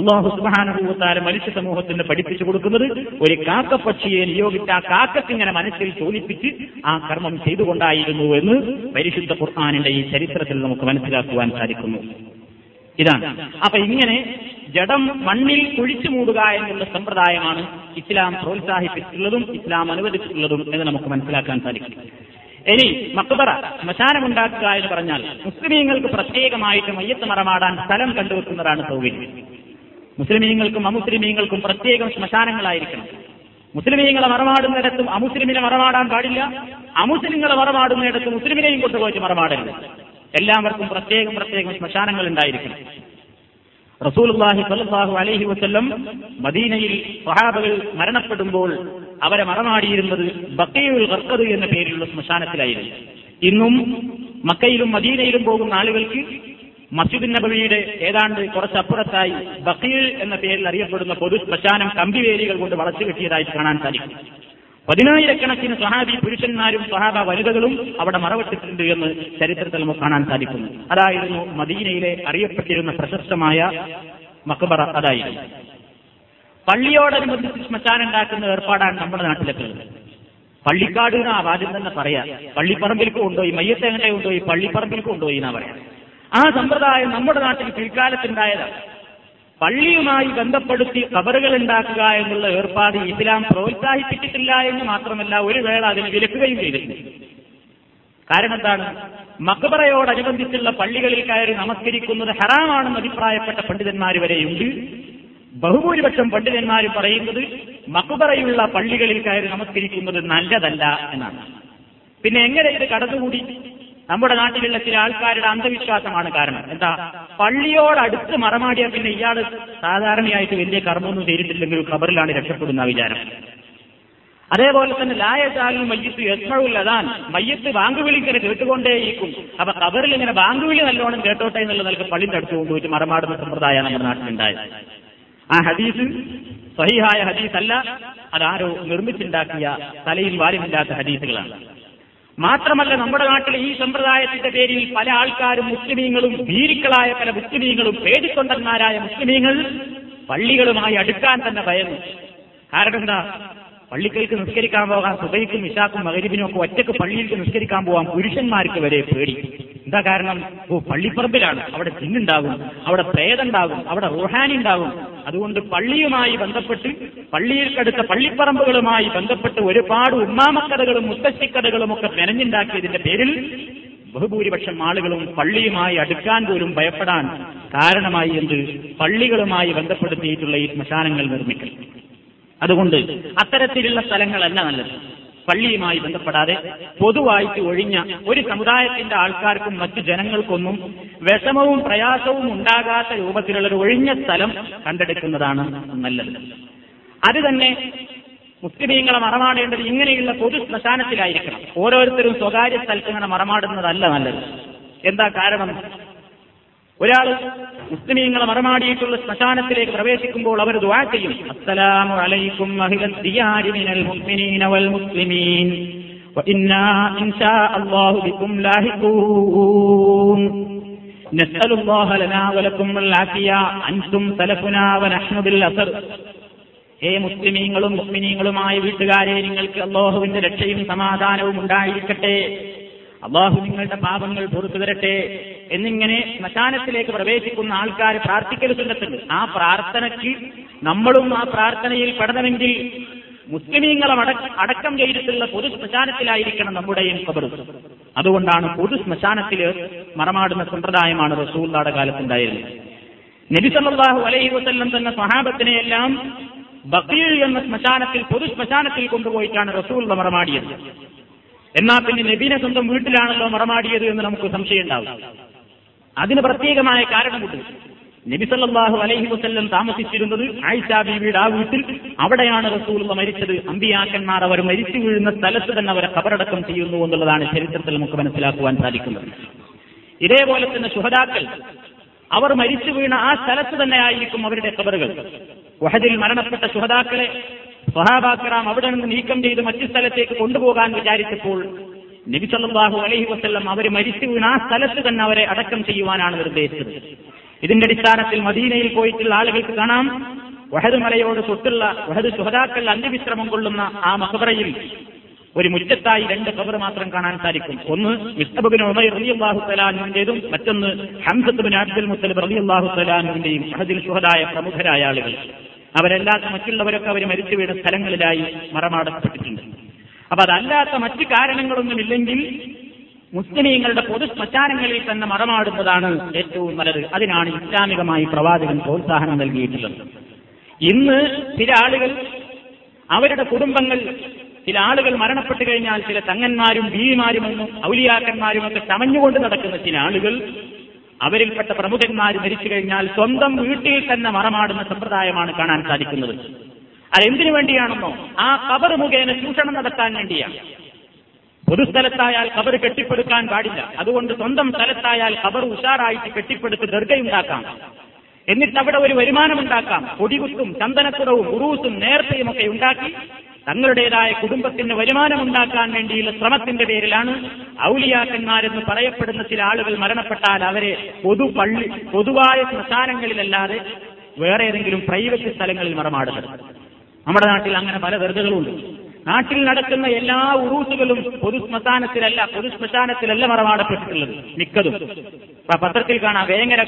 അല്ലാഹു സുബ്ഹാനഹു വ തആല മനുഷ്യ സമൂഹത്തിന് പഠിപ്പിച്ചു കൊടുക്കുന്നത് ഒരു കാക്കപ്പക്ഷിയെ നിയോഗിച്ച ആ കാക്കക്കിങ്ങനെ മനസ്സിൽ തോന്നിപ്പിച്ച് ആ കർമ്മം ചെയ്തുകൊണ്ടായിരുന്നു എന്ന് പരിശുദ്ധ ഖുർആനിന്റെ ഈ ചരിത്രത്തിൽ നമുക്ക് മനസ്സിലാക്കുവാൻ സാധിക്കുന്നു. ഇതാണ്. അപ്പൊ ഇങ്ങനെ ജഡം മണ്ണിൽ കുഴിച്ചു മൂടുക എന്നുള്ള സമ്പ്രദായമാണ് ഇസ്ലാം പ്രോത്സാഹിപ്പിച്ചിട്ടുള്ളതും ഇസ്ലാം അനുവദിച്ചിട്ടുള്ളതും എന്ന് നമുക്ക് മനസ്സിലാക്കാൻ സാധിക്കും. ഇനി മക്ബറ, ശ്മശാനമുണ്ടാക്കുക എന്ന് പറഞ്ഞാൽ മുസ്ലിമീങ്ങൾക്ക് പ്രത്യേകമായിട്ട് മയ്യത്ത് മറമാടാൻ സ്ഥലം കണ്ടുവെക്കുന്നതാണ് സൗകര്യം. മുസ്ലിമീങ്ങൾക്കും അമുസ്ലിമീങ്ങൾക്കും പ്രത്യേകം ശ്മശാനങ്ങളായിരിക്കണം. മുസ്ലിമീങ്ങളെ മറമാടുന്നിടത്തും അമുസ്ലിമിനെ മറമാടാൻ പാടില്ല, അമുസ്ലിങ്ങളെ മറമാടുന്നിടത്ത് മുസ്ലിമിനെയും കൊണ്ടുപോയിട്ട് മറമാടരുത്. എല്ലാവർക്കും പ്രത്യേകം പ്രത്യേകം ശ്മശാനങ്ങൾ ഉണ്ടായിരിക്കണം. റസൂലുള്ളാഹി സ്വല്ലല്ലാഹു അലൈഹി വസല്ലം മദീനയിൽ സ്വഹാബകൾ മരണപ്പെടുമ്പോൾ അവരെ മറമാടിയിരുന്നത് ബഖീഉൽ ഖർഖദ് എന്ന പേരിലുള്ള ശ്മശാനത്തിലായിരുന്നു. ഇന്നും മക്കയിലും മദീനയിലും പോകുന്ന ആളുകൾക്ക് മസ്ജിദ് നബവിയുടെ ഏതാണ്ട് കുറച്ചപ്പുറത്തായി ബഖീൽ എന്ന പേരിൽ അറിയപ്പെടുന്ന പൊതു ശ്മശാനം കമ്പിവേലികൾ കൊണ്ട് വളച്ചു കെട്ടിയതായി കാണാൻ സാധിക്കും. 10,000 സ്വഹാബി പുരുഷന്മാരും സ്വഹാബ വനിതകളും അവിടെ മറവിട്ടിട്ടുണ്ട് എന്ന് ചരിത്രത്തിൽ നമുക്ക് കാണാൻ സാധിക്കുന്നു. അതായിരുന്നു മദീനയിലെ അറിയപ്പെട്ടിരുന്ന പ്രശസ്തമായ മഖ്ബറ. അതായിരുന്നു പള്ളിയോടനുബന്ധിച്ച് ശ്മശാനം ഉണ്ടാക്കുന്ന ഏർപ്പാടാണ് നമ്മുടെ നാട്ടിലൊക്കെ. പള്ളിക്കാട് എന്ന് ആ വാചകം തന്നെ പറയാം. പള്ളിപ്പറമ്പിലേക്ക് കൊണ്ടുപോയി മയ്യത്ത് എങ്ങനെ കൊണ്ടുപോയി പള്ളിപ്പറമ്പിലേക്ക് കൊണ്ടുപോയി എന്നാ പറയാം. ആ സമ്പ്രദായം നമ്മുടെ നാട്ടിൽ പിൽക്കാലത്തുണ്ടായതാണ്. പള്ളിയുമായി ബന്ധപ്പെടുത്തി ഖബറുകൾ ഉണ്ടാക്കുക എന്നുള്ള ഏർപ്പാട് ഇസ്ലാം പ്രോത്സാഹിപ്പിച്ചിട്ടില്ല എന്ന് മാത്രമല്ല, ഒരു വേള അതിന് വിലക്കുകയും ചെയ്തിരുന്നു. കാരണം എന്താണ്, മഖ്ബറയോടനുബന്ധിച്ചുള്ള പള്ളികളിൽ കയറി നമസ്കരിക്കുന്നത് ഹറാമാണെന്ന് അഭിപ്രായപ്പെട്ട പണ്ഡിതന്മാർ വരെയുണ്ട്. ബഹുഭൂരിപക്ഷം പണ്ഡിതന്മാർ പറയുന്നത് മഖ്ബറയുള്ള പള്ളികളിൽ കയറി നമസ്കരിക്കുന്നത് നല്ലതല്ല എന്നാണ്. പിന്നെ എങ്ങനെ ഇത് കടന്നുകൂടി? നമ്മുടെ നാട്ടിലുള്ള ചില ആൾക്കാരുടെ അന്ധവിശ്വാസമാണ് കാരണം. എന്താ, പള്ളിയോടടുത്ത് മറമാടിയാൽ പിന്നെ ഇയാൾ സാധാരണയായിട്ട് വലിയ കർമ്മമൊന്നും ചെയ്തിട്ടില്ലെങ്കിൽ ഖബറിലാണ് രക്ഷപ്പെടുന്ന വിചാരം. അതേപോലെ തന്നെ ലായജാലും മയ്യത്ത് യസ്മഉല്ലദാൻ, മയ്യത്ത് ബാങ്കുവിളി ഇങ്ങനെ കേട്ടുകൊണ്ടേയിരിക്കും. അപ്പൊ ഖബറിൽ ഇങ്ങനെ ബാങ്കുവിളി നല്ലോണം കേട്ടോട്ടെ എന്നുള്ള നിലക്ക് പള്ളിന്റെ അടുത്ത് കൊണ്ടുപോയിട്ട് മറമാടുന്ന സമ്പ്രദായമാണ് നമ്മുടെ നാട്ടിലുണ്ടായത്. ആ ഹദീസ് സ്വഹീഹായ ഹദീസല്ല, അതാരോ നിർമ്മിച്ചുണ്ടാക്കിയ തലയിൽ വാലുമില്ലാത്ത ഹദീസുകളാണ്. മാത്രമല്ല, നമ്മുടെ നാട്ടിലെ ഈ സമ്പ്രദായത്തിന്റെ പേരിൽ പല ആൾക്കാരും മുസ്ലിമീങ്ങളും ഭീരുക്കളായ പല മുസ്ലിമീങ്ങളും പേടിക്കൊണ്ടന്മാരായ മുസ്ലിമീങ്ങൾ പള്ളികളുമായി അടുക്കാൻ തന്നെ ഭയന്നു. കാരണം എന്താ, പള്ളിക്കൾക്ക് നിസ്കരിക്കാൻ പോകാൻ സുബഹിക്കും ഇശാക്കും മഗ്‌രിബിനും ഒക്കെ ഒറ്റക്ക് പള്ളിയിലേക്ക് നിസ്കരിക്കാൻ പോകാൻ പുരുഷന്മാർക്ക് വരെ പേടി. എന്താ കാരണം, ഓ പള്ളിപ്പറമ്പിലാണ്, അവിടെ ജിന്നുണ്ടാകും, അവിടെ പ്രേതമുണ്ടാകും, അവിടെ റുഹാനി ഉണ്ടാകും. അതുകൊണ്ട് പള്ളിയുമായി ബന്ധപ്പെട്ട് പള്ളിയിൽക്കടുത്ത പള്ളിപ്പറമ്പുകളുമായി ബന്ധപ്പെട്ട് ഒരുപാട് ഉമ്മാമക്കഥകളും മുത്തശ്ശിക്കഥകളും ഒക്കെ മെനഞ്ഞുണ്ടാക്കിയതിന്റെ പേരിൽ ബഹുഭൂരിപക്ഷം ആളുകളും പള്ളിയുമായി അടുക്കാൻ പോലും ഭയപ്പെടാൻ കാരണമായി എന്ത്, പള്ളികളുമായി ബന്ധപ്പെടുത്തിയിട്ടുള്ള ഈ ശ്മശാനങ്ങൾ നിർമ്മിക്കൽ. അതുകൊണ്ട് അത്തരത്തിലുള്ള സ്ഥലങ്ങളല്ല നല്ലത്. പള്ളിയുമായി ബന്ധപ്പെടാതെ പൊതുവായിട്ട് ഒഴിഞ്ഞ, ഒരു സമുദായത്തിന്റെ ആൾക്കാർക്കും മറ്റു ജനങ്ങൾക്കൊന്നും വിഷമവും പ്രയാസവും ഉണ്ടാകാത്ത രൂപത്തിലുള്ള ഒരു ഒഴിഞ്ഞ സ്ഥലം കണ്ടെടുക്കുന്നതാണ് നല്ലത്. അത് തന്നെ മുസ്ലിമീങ്ങളെ മറമാടേണ്ടത് ഇങ്ങനെയുള്ള പൊതു ശ്മശാനത്തിലായിരിക്കണം. ഓരോരുത്തരും സ്വകാര്യ സ്ഥലത്ത് ഇങ്ങനെ മറമാടുന്നതല്ല നല്ലത്. എന്താ കാരണം, ഒരാൾ മുസ്ലിമീങ്ങളെ മറമാടിയിട്ടുള്ള ശ്മശാനത്തിലേക്ക് പ്രവേശിക്കുമ്പോൾ അവർ ദുആ ചെയ്യും, അസ്സലാമു അലൈക്കും അഹ്ലൽ ദിയാരി മിനൽ മുഅ്മിനീന വൽ മുസ്ലിമീൻ വ ഇന്നാ ഇൻഷാ അല്ലാഹു ബികും ലാഹിഖൂൻ നസ്അലുല്ലാഹ ലനാ വലകും അൽ ആഫിയ അൻതും സലഫുനാ വ നഹ്നു ബിൽ അസർ മുസ്ലിമീങ്ങളും മുഅ്മിനീങ്ങളുമായ വീട്ടുകാരെ, നിങ്ങൾക്ക് അല്ലാഹുവിന്റെ രക്ഷയും സമാധാനവും ഉണ്ടായിരിക്കട്ടെ, അല്ലാഹു നിങ്ങളുടെ പാപങ്ങൾ പൊറുത്തു തരട്ടെ എന്നിങ്ങനെ ശ്മശാനത്തിലേക്ക് പ്രവേശിക്കുന്ന ആൾക്കാർ പ്രാർത്ഥിക്കൽ സുന്നത്തുണ്ട്. ആ പ്രാർത്ഥനയ്ക്ക് നമ്മളും ആ പ്രാർത്ഥനയിൽ പെടണമെങ്കിൽ മുസ്ലിമീങ്ങളെ അടക്കം ചെയ്തിട്ടുള്ള പൊതു ശ്മശാനത്തിലായിരിക്കണം നമ്മുടെയും ഖബർ. അതുകൊണ്ടാണ് പൊതു ശ്മശാനത്തിൽ മറമാടുന്ന സമ്പ്രദായമാണ് റസൂലുള്ളാഹിയുടെ കാലത്തുണ്ടായിരുന്നത്. നബി സല്ലല്ലാഹു അലൈഹി വസല്ലം തന്നെ സഹാബത്തിനെയെല്ലാം ബഖീർ എന്ന ശ്മശാനത്തിൽ, പൊതു ശ്മശാനത്തിൽ കൊണ്ടുപോയിട്ടാണ് റസൂലുള്ള മറമാടിയത്. എന്നാ പിന്നെ നബീനെ സ്വന്തം വീട്ടിലാണല്ലോ മറമാടിയത് എന്ന് നമുക്ക് സംശയം ഉണ്ടാവും. അതിന് പ്രത്യേകമായ കാരണമുണ്ട്. നബി സല്ലല്ലാഹു അലൈഹി വസല്ലം താമസിച്ചിരുന്നത് ആയിഷ ബീവിയുടെ ആ വീട്ടിൽ, അവിടെയാണ് റസൂലുള്ള മരിച്ചത്. അമ്പിയാക്കന്മാർ അവർ മരിച്ചു വീഴുന്ന സ്ഥലത്ത് തന്നെ അവരെ ഖബറടക്കം ചെയ്യുന്നു എന്നുള്ളതാണ് ചരിത്രത്തിൽ നമുക്ക് മനസ്സിലാക്കുവാൻ സാധിക്കുന്നത്. ഇതേപോലെ തന്നെ ശുഹദാക്കൾ അവർ മരിച്ചു വീണ ആ സ്ഥലത്ത് തന്നെ ആയിരിക്കും അവരുടെ ഖബറുകൾ. വഹദിൽ മരണപ്പെട്ട ശുഹദാക്കളെ സ്വഹാബാക്കറാം അവിടെ നിന്ന് നീക്കം ചെയ്ത് മറ്റു സ്ഥലത്തേക്ക് കൊണ്ടുപോകാൻ വിചാരിച്ചപ്പോൾ നബി സല്ലല്ലാഹു അലൈഹി വസല്ലം അവർ മരിച്ചു വീണ ആ സ്ഥലത്ത് തന്നെ അവരെ അടക്കം ചെയ്യുവാനാണ് നിർദ്ദേശിച്ചത്. ഇതിന്റെ അടിസ്ഥാനത്തിൽ മദീനയിൽ പോയിട്ടുള്ള ആളുകൾക്ക് കാണാം, വഹദ് മലയോട് തൊട്ടുള്ള വഹദ് ശുഹദാക്കൾ അന്ത്യവിശ്രമം കൊള്ളുന്ന ആ മഖബറയിൽ ഒരു മുറ്റത്തായി രണ്ട് ഖബർ മാത്രം കാണാൻ സാധിക്കും. ഒന്ന് ഇസ്ഹബ് ഇബ്നു ഉമൈർ റളിയല്ലാഹു തആല അൻഹുവിന്റേതും മറ്റൊന്ന് ഹംസ ഇബ്നു അബ്ദുൽ മുത്തലിബ് റളിയല്ലാഹു തആല അൻഹുവിന്റേയും. വഹദിൽ ശുഹദായ പ്രമുഖരായ ആളുകൾ അവരല്ലാത്ത മറ്റുള്ളവരൊക്കെ അവർ മരിച്ചു വീണ സ്ഥലങ്ങളിലായി മറമാടപ്പെട്ടിട്ടുണ്ട്. അപ്പൊ അതല്ലാത്ത മറ്റു കാരണങ്ങളൊന്നും ഇല്ലെങ്കിൽ മുസ്ലിമീങ്ങളുടെ പൊതു ശ്മശാനങ്ങളിൽ തന്നെ മറമാടുന്നതാണ് ഏറ്റവും നല്ലത്. അതിനാണ് ഇസ്ലാമികമായി പ്രവാചകൻ പ്രോത്സാഹനം നൽകിയിട്ടുള്ളത്. ഇന്ന് ചില ആളുകൾ, അവരുടെ കുടുംബങ്ങൾ, ചില ആളുകൾ മരണപ്പെട്ടു കഴിഞ്ഞാൽ ചില തങ്ങന്മാരും ബീവിമാരുമെന്നും ഔലിയാക്കന്മാരുമൊക്കെ ചമഞ്ഞുകൊണ്ട് നടക്കുന്ന ചില ആളുകൾ, അവരിൽപ്പെട്ട പ്രമുഖന്മാർ മരിച്ചു കഴിഞ്ഞാൽ സ്വന്തം വീട്ടിൽ തന്നെ മറമാടുന്ന സമ്പ്രദായമാണ് കാണാൻ സാധിക്കുന്നത്. അതെന്തിനു വേണ്ടിയാണെന്നോ? ആ ഖബർ മുഖേന ചൂഷണം നടത്താൻ വേണ്ടിയാണ്. പൊതുസ്ഥലത്തായാൽ ഖബർ കെട്ടിപ്പടുക്കാൻ പാടില്ല. അതുകൊണ്ട് സ്വന്തം സ്ഥലത്തായാൽ ഖബർ ഉഷാറായിട്ട് കെട്ടിപ്പടുത്ത് ദർഗയുണ്ടാക്കാം. എന്നിട്ട് അവിടെ ഒരു വരുമാനമുണ്ടാക്കാം. പൊടികുത്തും ചന്ദനക്കുടവും ഉറൂസും നേർച്ചയും ഒക്കെ ഉണ്ടാക്കി തങ്ങളുടേതായ കുടുംബത്തിന് വരുമാനമുണ്ടാക്കാൻ വേണ്ടിയുള്ള ശ്രമത്തിന്റെ പേരിലാണ് ഔലിയാക്കന്മാരെന്ന് പറയപ്പെടുന്ന ചില ആളുകൾ മരണപ്പെട്ടാൽ അവരെ പൊതുവായ ശ്മശാനങ്ങളിലല്ലാതെ വേറെ ഏതെങ്കിലും പ്രൈവറ്റ് സ്ഥലങ്ങളിൽ മറമാടുന്നത്. നമ്മുടെ നാട്ടിൽ അങ്ങനെ പല ദർഗകളുണ്ട്. നാട്ടിൽ നടക്കുന്ന എല്ലാ ഉറൂസുകളും പൊതു ശ്മശാനത്തിലല്ല മറമാടപ്പെട്ടിട്ടുള്ളത് മിക്കതും. പത്രത്തിൽ കാണാം, വേങ്ങര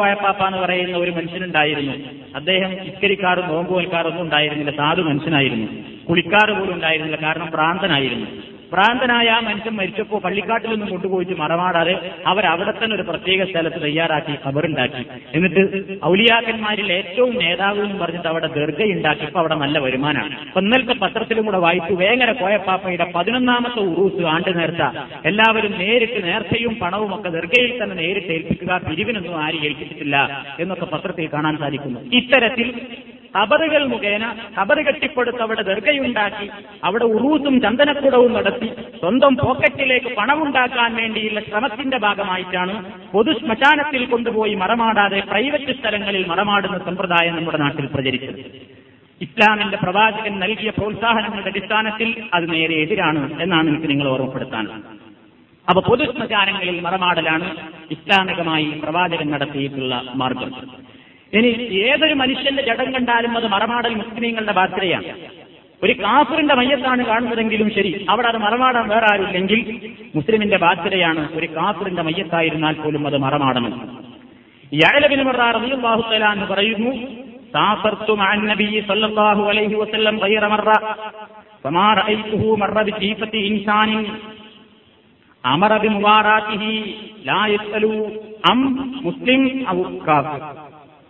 കോയപ്പാപ്പ എന്ന് പറയുന്ന ഒരു മനുഷ്യനുണ്ടായിരുന്നു. അദ്ദേഹം ഇസ്കരിക്കാറും നോമ്പുവൽക്കാരൊന്നും ഉണ്ടായിരുന്നില്ല. സാധു മനുഷ്യനായിരുന്നു. കുളിക്കാറ് പോലും ഉണ്ടായിരുന്നില്ല. കാരണം ഭ്രാന്തനായിരുന്നു. ഭ്രാന്തനായ ആ മനുഷ്യൻ മരിച്ചപ്പോൾ പള്ളിക്കാട്ടിൽ നിന്നും കൊണ്ടുപോയിട്ട് മറമാടാതെ അവരവിടെ തന്നെ ഒരു പ്രത്യേക സ്ഥലത്ത് തയ്യാറാക്കി ഖബറുണ്ടാക്കി. എന്നിട്ട് ഔലിയാക്കന്മാരിൽ ഏറ്റവും നേതാവ് എന്ന് പറഞ്ഞിട്ട് അവിടെ ദർഗയുണ്ടാക്കിയപ്പോൾ അവിടെ നല്ല വരുമാനമാണ്. അപ്പൊ ഇന്നലത്തെ പത്രത്തിലും കൂടെ വായിച്ചു, വേങ്ങര കോയപ്പാപ്പയുടെ 11ാമത്തെ ഉറൂസ് ആണ്ട് നേർച്ച. എല്ലാവരും നേരിട്ട് നേർച്ചയും പണവും ഒക്കെ ദർഗയിൽ തന്നെ നേരിട്ട് ഏൽപ്പിക്കുക, പിരിവിനൊന്നും ആരും ഏൽപ്പിച്ചിട്ടില്ല എന്നൊക്കെ പത്രത്തിൽ കാണാൻ സാധിക്കുന്നു. ഇത്തരത്തിൽ ഖബറുകൾ മുഖേന ഖബർ കെട്ടിപ്പടുത്ത് അവിടെ ദർഗയുണ്ടാക്കി അവിടെ ഉറൂസും ചന്ദനക്കുടവും നടത്തി സ്വന്തം പോക്കറ്റിലേക്ക് പണമുണ്ടാക്കാൻ വേണ്ടിയുള്ള ശ്രമത്തിന്റെ ഭാഗമായിട്ടാണ് പൊതു ശ്മശാനത്തിൽ കൊണ്ടുപോയി മറമാടാതെ പ്രൈവറ്റ് സ്ഥലങ്ങളിൽ മറമാടുന്ന സമ്പ്രദായം നമ്മുടെ നാട്ടിൽ പ്രചരിച്ചത്. ഇസ്ലാമിന്റെ പ്രവാചകൻ നൽകിയ പ്രോത്സാഹനങ്ങളുടെ അടിസ്ഥാനത്തിൽ അത് നേരെ എതിരാണ് എന്നാണ് എനിക്ക് നിങ്ങളെ ഓർമ്മപ്പെടുത്താനുള്ളത്. അപ്പൊ പൊതു ശ്മശാനങ്ങളിൽ മറമാടലാണ് ഇസ്ലാമികമായി പ്രവാചകൻ നടത്തിയിട്ടുള്ള മാർഗം. ഇനി ഏതൊരു മനുഷ്യന്റെ ജഡം കണ്ടാലും അത് മറമാടൽ മുസ്ലിമീങ്ങളുടെ ബാധ്യതയാണ്. ഒരു കാഫിറിന്റെ മയ്യത്താണ് കാണുന്നതെങ്കിലും ശരി, അവിടെ അത് മറമാടാൻ വേറെ ആരുമില്ലെങ്കിൽ മുസ്ലിമിന്റെ ബാധ്യതയാണ്. ഒരു കാഫിറിന്റെ മയ്യത്തായിരുന്നാൽ പോലും അത് മറമാടണം. യഅ്ല ബിൻ മുർറ റളിയല്ലാഹു തആല എന്ന് പറയുന്നു, സാഫർതു മഅൻ നബി സല്ലല്ലാഹു അലൈഹി വസല്ലം ഖൈറ മർറ ഫമാ റഅയ്തുഹു മർറ ബിജീഫത്തി ഇൻസാനിൻ അമറ ബിമുവാറാതിഹി ലാ യസ്അലു അം മുസ്ലിം ഔ കാഫിർ.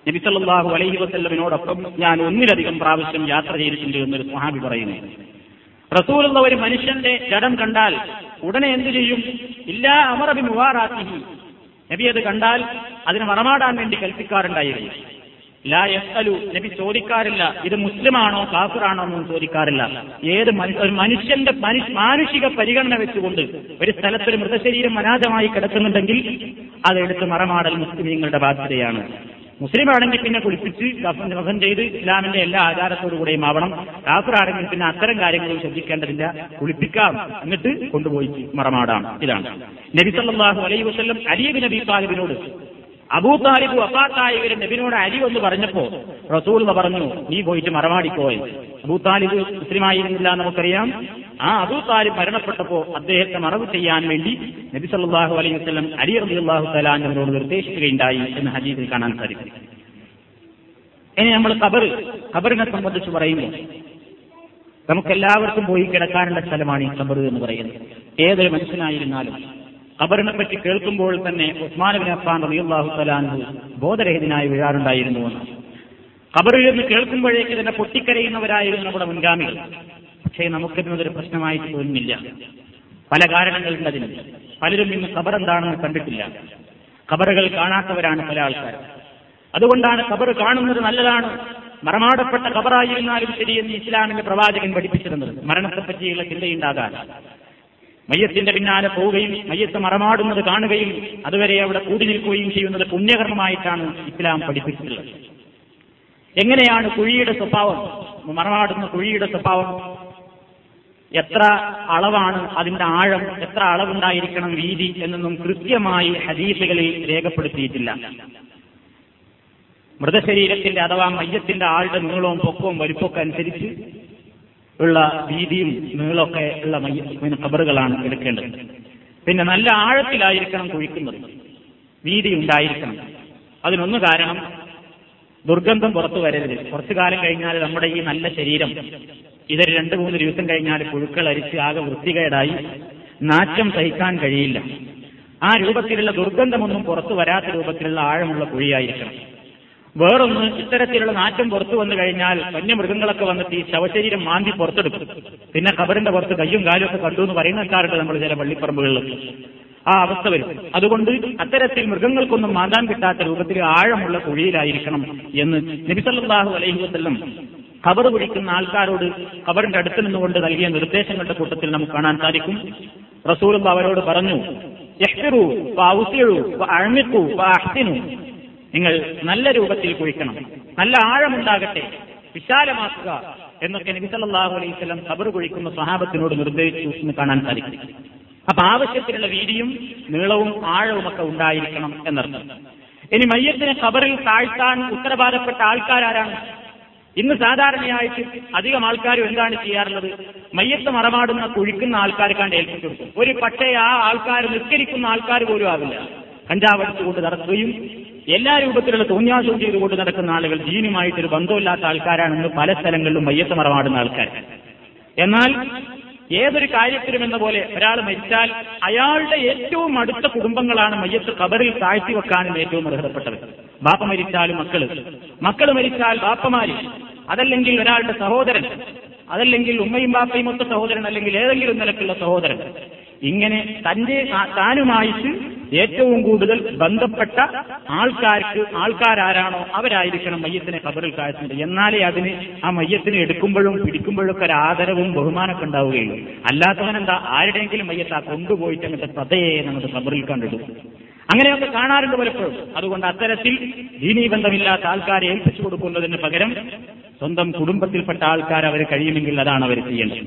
നബി സല്ലല്ലാഹു അലൈഹി വസല്ലമിനോടൊപ്പം ഞാൻ ഒന്നിലധികം പ്രാവശ്യം യാത്ര ചെയ്തിട്ടുണ്ട് എന്നൊരു സ്വഹാബി പറയുന്നു. റസൂലുള്ള ഒരു മനുഷ്യന്റെ ജഡം കണ്ടാൽ ഉടനെ എന്തു ചെയ്യും? ഇല്ലാ അമറ ബി മുവാറാത്തിഹി, നബി അത് കണ്ടാൽ അതിന് മറമാടാൻ വേണ്ടി കൽപ്പിക്കാറുണ്ടായിരുന്നു. ലാ യസ്അലു, നബി ചോദിക്കാറില്ല. ഇത് മുസ്ലിമാണോ കാഫിറാണോ എന്നും ചോദിക്കാറില്ല. ഏത് മനുഷ്യന്റെ മാനുഷിക പരിഗണന വെച്ചുകൊണ്ട് ഒരു സ്ഥലത്തൊരു മൃതശരീരം അനാഥമായി കിടക്കുന്നുണ്ടെങ്കിൽ അതെടുത്ത് മറമാടൽ മുസ്ലിമീങ്ങളുടെ ബാധ്യതയാണ്. മുസ്ലിം ആണെങ്കിൽ പിന്നെ കുളിപ്പിച്ച് കഫൻ ചെയ്ത് ഇസ്ലാമിന്റെ എല്ലാ ആചാരത്തോടു കൂടെയും ആവണം. കാഫിറാണെങ്കിൽ പിന്നെ അത്തരം കാര്യങ്ങളും ശ്രദ്ധിക്കേണ്ടതില്ല, കുളിപ്പിക്കാം, എന്നിട്ട് കൊണ്ടുപോയി മറമാടാം. ഇതാണ് നബി സല്ലല്ലാഹു അലൈഹി വസല്ലം അലി ഇബ്നു അബീ ത്വാലിബിനോട് അബൂ താലിബ് വഫാത്തായ ഇവര് നബിനോട് അലി എന്ന് പറഞ്ഞപ്പോ റസൂൽ പറഞ്ഞു, നീ പോയിട്ട് മറമാടിക്കോയി. അബൂ താലിബ് മുസ്ലിമായിരുന്നില്ല നമുക്കറിയാം. ആ അബൂ താലിബ് മരണപ്പെട്ടപ്പോ അദ്ദേഹത്തെ മറവ് ചെയ്യാൻ വേണ്ടി നബി സല്ലല്ലാഹു അലൈഹി വസല്ലം അലി റളിയല്ലാഹു തആല അൻഹുവിനോട് നിർദ്ദേശിക്കുകയുണ്ടായി എന്ന് ഹദീസിൽ കാണാൻ സാധിക്കും. ഇനി നമ്മൾ ഖബറിനെ സംബന്ധിച്ച് പറയുമ്പോൾ നമുക്കെല്ലാവർക്കും പോയി കിടക്കാനുള്ള സ്ഥലമാണ് ഈ ഖബർ എന്ന് പറയുന്നത്. ഏതൊരു മനുഷ്യനായിരുന്നാലും ഖബറിനെ പറ്റി കേൾക്കുമ്പോൾ തന്നെ ഉസ്മാൻ ഇബ്നു അഫ്ഫാൻ റളിയല്ലാഹു തആല അൻഹു ബോധരഹിതനായി വീഴാറുണ്ടായിരുന്നു എന്ന്. ഖബറിൽ നിന്ന് കേൾക്കുമ്പോഴേക്ക് തന്നെ പൊട്ടിക്കരയുന്നവരായിരുന്നു നമ്മുടെ മുൻഗാമികൾ. പക്ഷേ നമുക്കിതിനൊരു പ്രശ്നമായിട്ട് തോന്നുന്നില്ല. പല കാരണങ്ങളുണ്ട് അതിന്. പലരും ഇന്ന് ഖബർ എന്താണെന്ന് കണ്ടിട്ടില്ല. ഖബറുകൾ കാണാത്തവരാണ് പല ആൾക്കാർ. അതുകൊണ്ടാണ് ഖബർ കാണുന്നത് നല്ലതാണ്, മറമാടപ്പെട്ട ഖബറായിരുന്നാലും ശരിയെന്ന് ഇസ്ലാമിന്റെ പ്രവാചകൻ പഠിപ്പിച്ചിരുന്നത്. മരണത്തെപ്പറ്റിയുള്ള ചിന്തയുണ്ടാകാൻ, മയ്യത്തിന്റെ പിന്നാലെ പോവുകയും മയ്യത്ത് മറമാടുന്നത് കാണുകയും അതുവരെ അവിടെ കൂടി നിൽക്കുകയും ചെയ്യുന്നത് പുണ്യകർമ്മമായിട്ടാണ് ഇസ്ലാം പഠിപ്പിച്ചിട്ടുള്ളത്. എങ്ങനെയാണ് കുഴിയുടെ സ്വഭാവം? മറമാടുന്ന കുഴിയുടെ സ്വഭാവം എത്ര അളവാണ്, അതിന്റെ ആഴം എത്ര അളവുണ്ടായിരിക്കണം, വീതി എന്നൊന്നും കൃത്യമായി ഹദീസുകളിൽ രേഖപ്പെടുത്തിയിട്ടില്ല. മൃതശരീരത്തിന്റെ അഥവാ മയ്യത്തിന്റെ ആളുടെ നീളവും പൊക്കവും വലിപ്പൊക്കെ അനുസരിച്ച് ഉള്ള വീതിയും നീളമൊക്കെ ഉള്ള ഖബറുകളാണ് എടുക്കേണ്ടത്. പിന്നെ നല്ല ആഴത്തിലായിരിക്കണം കുഴിക്കുന്നത്, വീതി ഉണ്ടായിരിക്കണം. അതിനൊന്ന് കാരണം ദുർഗന്ധം പുറത്തു വരരുത്. കുറച്ചു കാലം കഴിഞ്ഞാൽ നമ്മുടെ ഈ നല്ല ശരീരം ഇതൊരു 2-3 ദിവസം കഴിഞ്ഞാൽ പുഴുക്കൾ അരിച്ച് ആകെ വൃത്തികേടായി നാറ്റം സഹിക്കാൻ കഴിയില്ല. ആ രൂപത്തിലുള്ള ദുർഗന്ധമൊന്നും പുറത്തു വരാത്ത രൂപത്തിലുള്ള ആഴമുള്ള കുഴിയായിരിക്കണം. വേറൊന്ന്, ഇത്തരത്തിലുള്ള നാറ്റം പുറത്തു വന്നു കഴിഞ്ഞാൽ വന്യമൃഗങ്ങളൊക്കെ വന്നിട്ട് ഈ ശവശരീരം മാന്തി പുറത്തെടുക്കും. പിന്നെ ഖബറിന്റെ പുറത്ത് കയ്യും കാലും ഒക്കെ കണ്ടു എന്ന് പറയുന്നക്കാരുണ്ട് നമ്മൾ ചില പള്ളിപ്പറമ്പുകളിൽ. ആ അവസ്ഥ വരും. അതുകൊണ്ട് അത്തരത്തിൽ മൃഗങ്ങൾക്കൊന്നും മാന്താൻ കിട്ടാത്ത രൂപത്തിൽ ആഴമുള്ള കുഴിയിലായിരിക്കണം എന്ന് നബി സല്ലല്ലാഹു അലൈഹി വസല്ലം ഖബർ കുഴിക്കുന്ന ആൾക്കാരോട് ഖബറിന്റെ അടുത്ത് നിന്നുകൊണ്ട് നൽകിയ നിർദ്ദേശങ്ങളുടെ കൂട്ടത്തിൽ നമുക്ക് കാണാൻ സാധിക്കും. റസൂലുള്ളാഹി അവരോട് പറഞ്ഞു, ഇഹ്തിറു വഔസിഉ വഅഅമിഖു വഅഹ്സിനു, നിങ്ങൾ നല്ല രൂപത്തിൽ കുഴിക്കണം, നല്ല ആഴമുണ്ടാകട്ടെ, വിശാലമാക്കുക എന്നൊക്കെ നബി സല്ലല്ലാഹു അലൈഹി വസല്ലം ഖബർ കുഴിക്കുന്ന സ്വഹാബത്തിനോട് നിർദ്ദേശിച്ചു എന്ന് കാണാൻ സാധിക്കും. അപ്പൊ ആവശ്യത്തിലുള്ള വീതിയും നീളവും ആഴവും ഒക്കെ ഉണ്ടായിരിക്കണം എന്നർത്ഥം. ഇനി മയ്യത്തിനെ ഖബറിൽ താഴ്ത്താൻ ഉത്തരവാദപ്പെട്ട ആൾക്കാരാരാണ്? ഇന്ന് സാധാരണയായിട്ട് അധികം ആൾക്കാരും എന്താണ് ചെയ്യാറുള്ളത്? മയ്യത്ത് മറമാടുന്ന കുഴിക്കുന്ന ആൾക്കാർക്കാണ്ട് ഏൽപ്പിച്ചു കൊടുക്കും. ഒരു പക്ഷേ ആ ആൾക്കാർ നിസ്കരിക്കുന്ന ആൾക്കാർ പോലും ആവില്ല. കഞ്ചാവെടുത്തുകൊണ്ട് നടക്കുകയും എല്ലാ രൂപത്തിലുള്ള തോന്നിയാസം ചെയ്തുകൊണ്ട് നടക്കുന്ന ആളുകൾ, ജീനുമായിട്ടൊരു ബന്ധമില്ലാത്ത ആൾക്കാരാണെന്ന് പല സ്ഥലങ്ങളിലും മയ്യത്ത് മറമാടുന്ന ആൾക്കാർ. എന്നാൽ ഏതൊരു കാര്യത്തിലും എന്ന പോലെ ഒരാൾ മരിച്ചാൽ അയാളുടെ ഏറ്റവും അടുത്ത കുടുംബങ്ങളാണ് മയ്യത്ത് ഖബറിൽ താഴ്ത്തി വെക്കാനും ഏറ്റവും അർഹതപ്പെട്ടത്. ബാപ്പ മരിച്ചാൽ മക്കള്, മക്കൾ മരിച്ചാൽ ബാപ്പമാര്, അതല്ലെങ്കിൽ ഒരാളുടെ സഹോദരൻ, അതല്ലെങ്കിൽ ഉമ്മയും ബാപ്പയും ഒത്ത സഹോദരൻ, അല്ലെങ്കിൽ ഏതെങ്കിലും നിലക്കുള്ള സഹോദരൻ. ഇങ്ങനെ തന്റെ താനുമായിട്ട് ഏറ്റവും കൂടുതൽ ബന്ധപ്പെട്ട ആൾക്കാരാരാണോ അവരായിരിക്കണം മയ്യത്തിനെ ഖബറിൽ താഴ്ത്തുന്നത്. എന്നാലേ അതിന് ആ മയ്യത്തിനെ എടുക്കുമ്പോഴും പിടിക്കുമ്പോഴൊക്കെ ഒരു ആദരവും ബഹുമാനമൊക്കെ ഉണ്ടാവുകയുള്ളൂ. അല്ലാത്തവനെന്താ ആരുടെയെങ്കിലും മയ്യത്താ കൊണ്ടുപോയിട്ട് അങ്ങനത്തെ കഥയെ നമുക്ക് ഖബറിൽ കണ്ടിടും. അങ്ങനെയൊക്കെ കാണാറുണ്ട് പലപ്പോഴും. അതുകൊണ്ട് അത്തരത്തിൽ ദീനീബന്ധമില്ലാത്ത ആൾക്കാരെ ഏൽപ്പിച്ചു കൊടുക്കുന്നതിന് പകരം സ്വന്തം കുടുംബത്തിൽപ്പെട്ട ആൾക്കാർ അവർ കഴിയുമെങ്കിൽ അതാണ് അവർ ചെയ്യേണ്ടത്.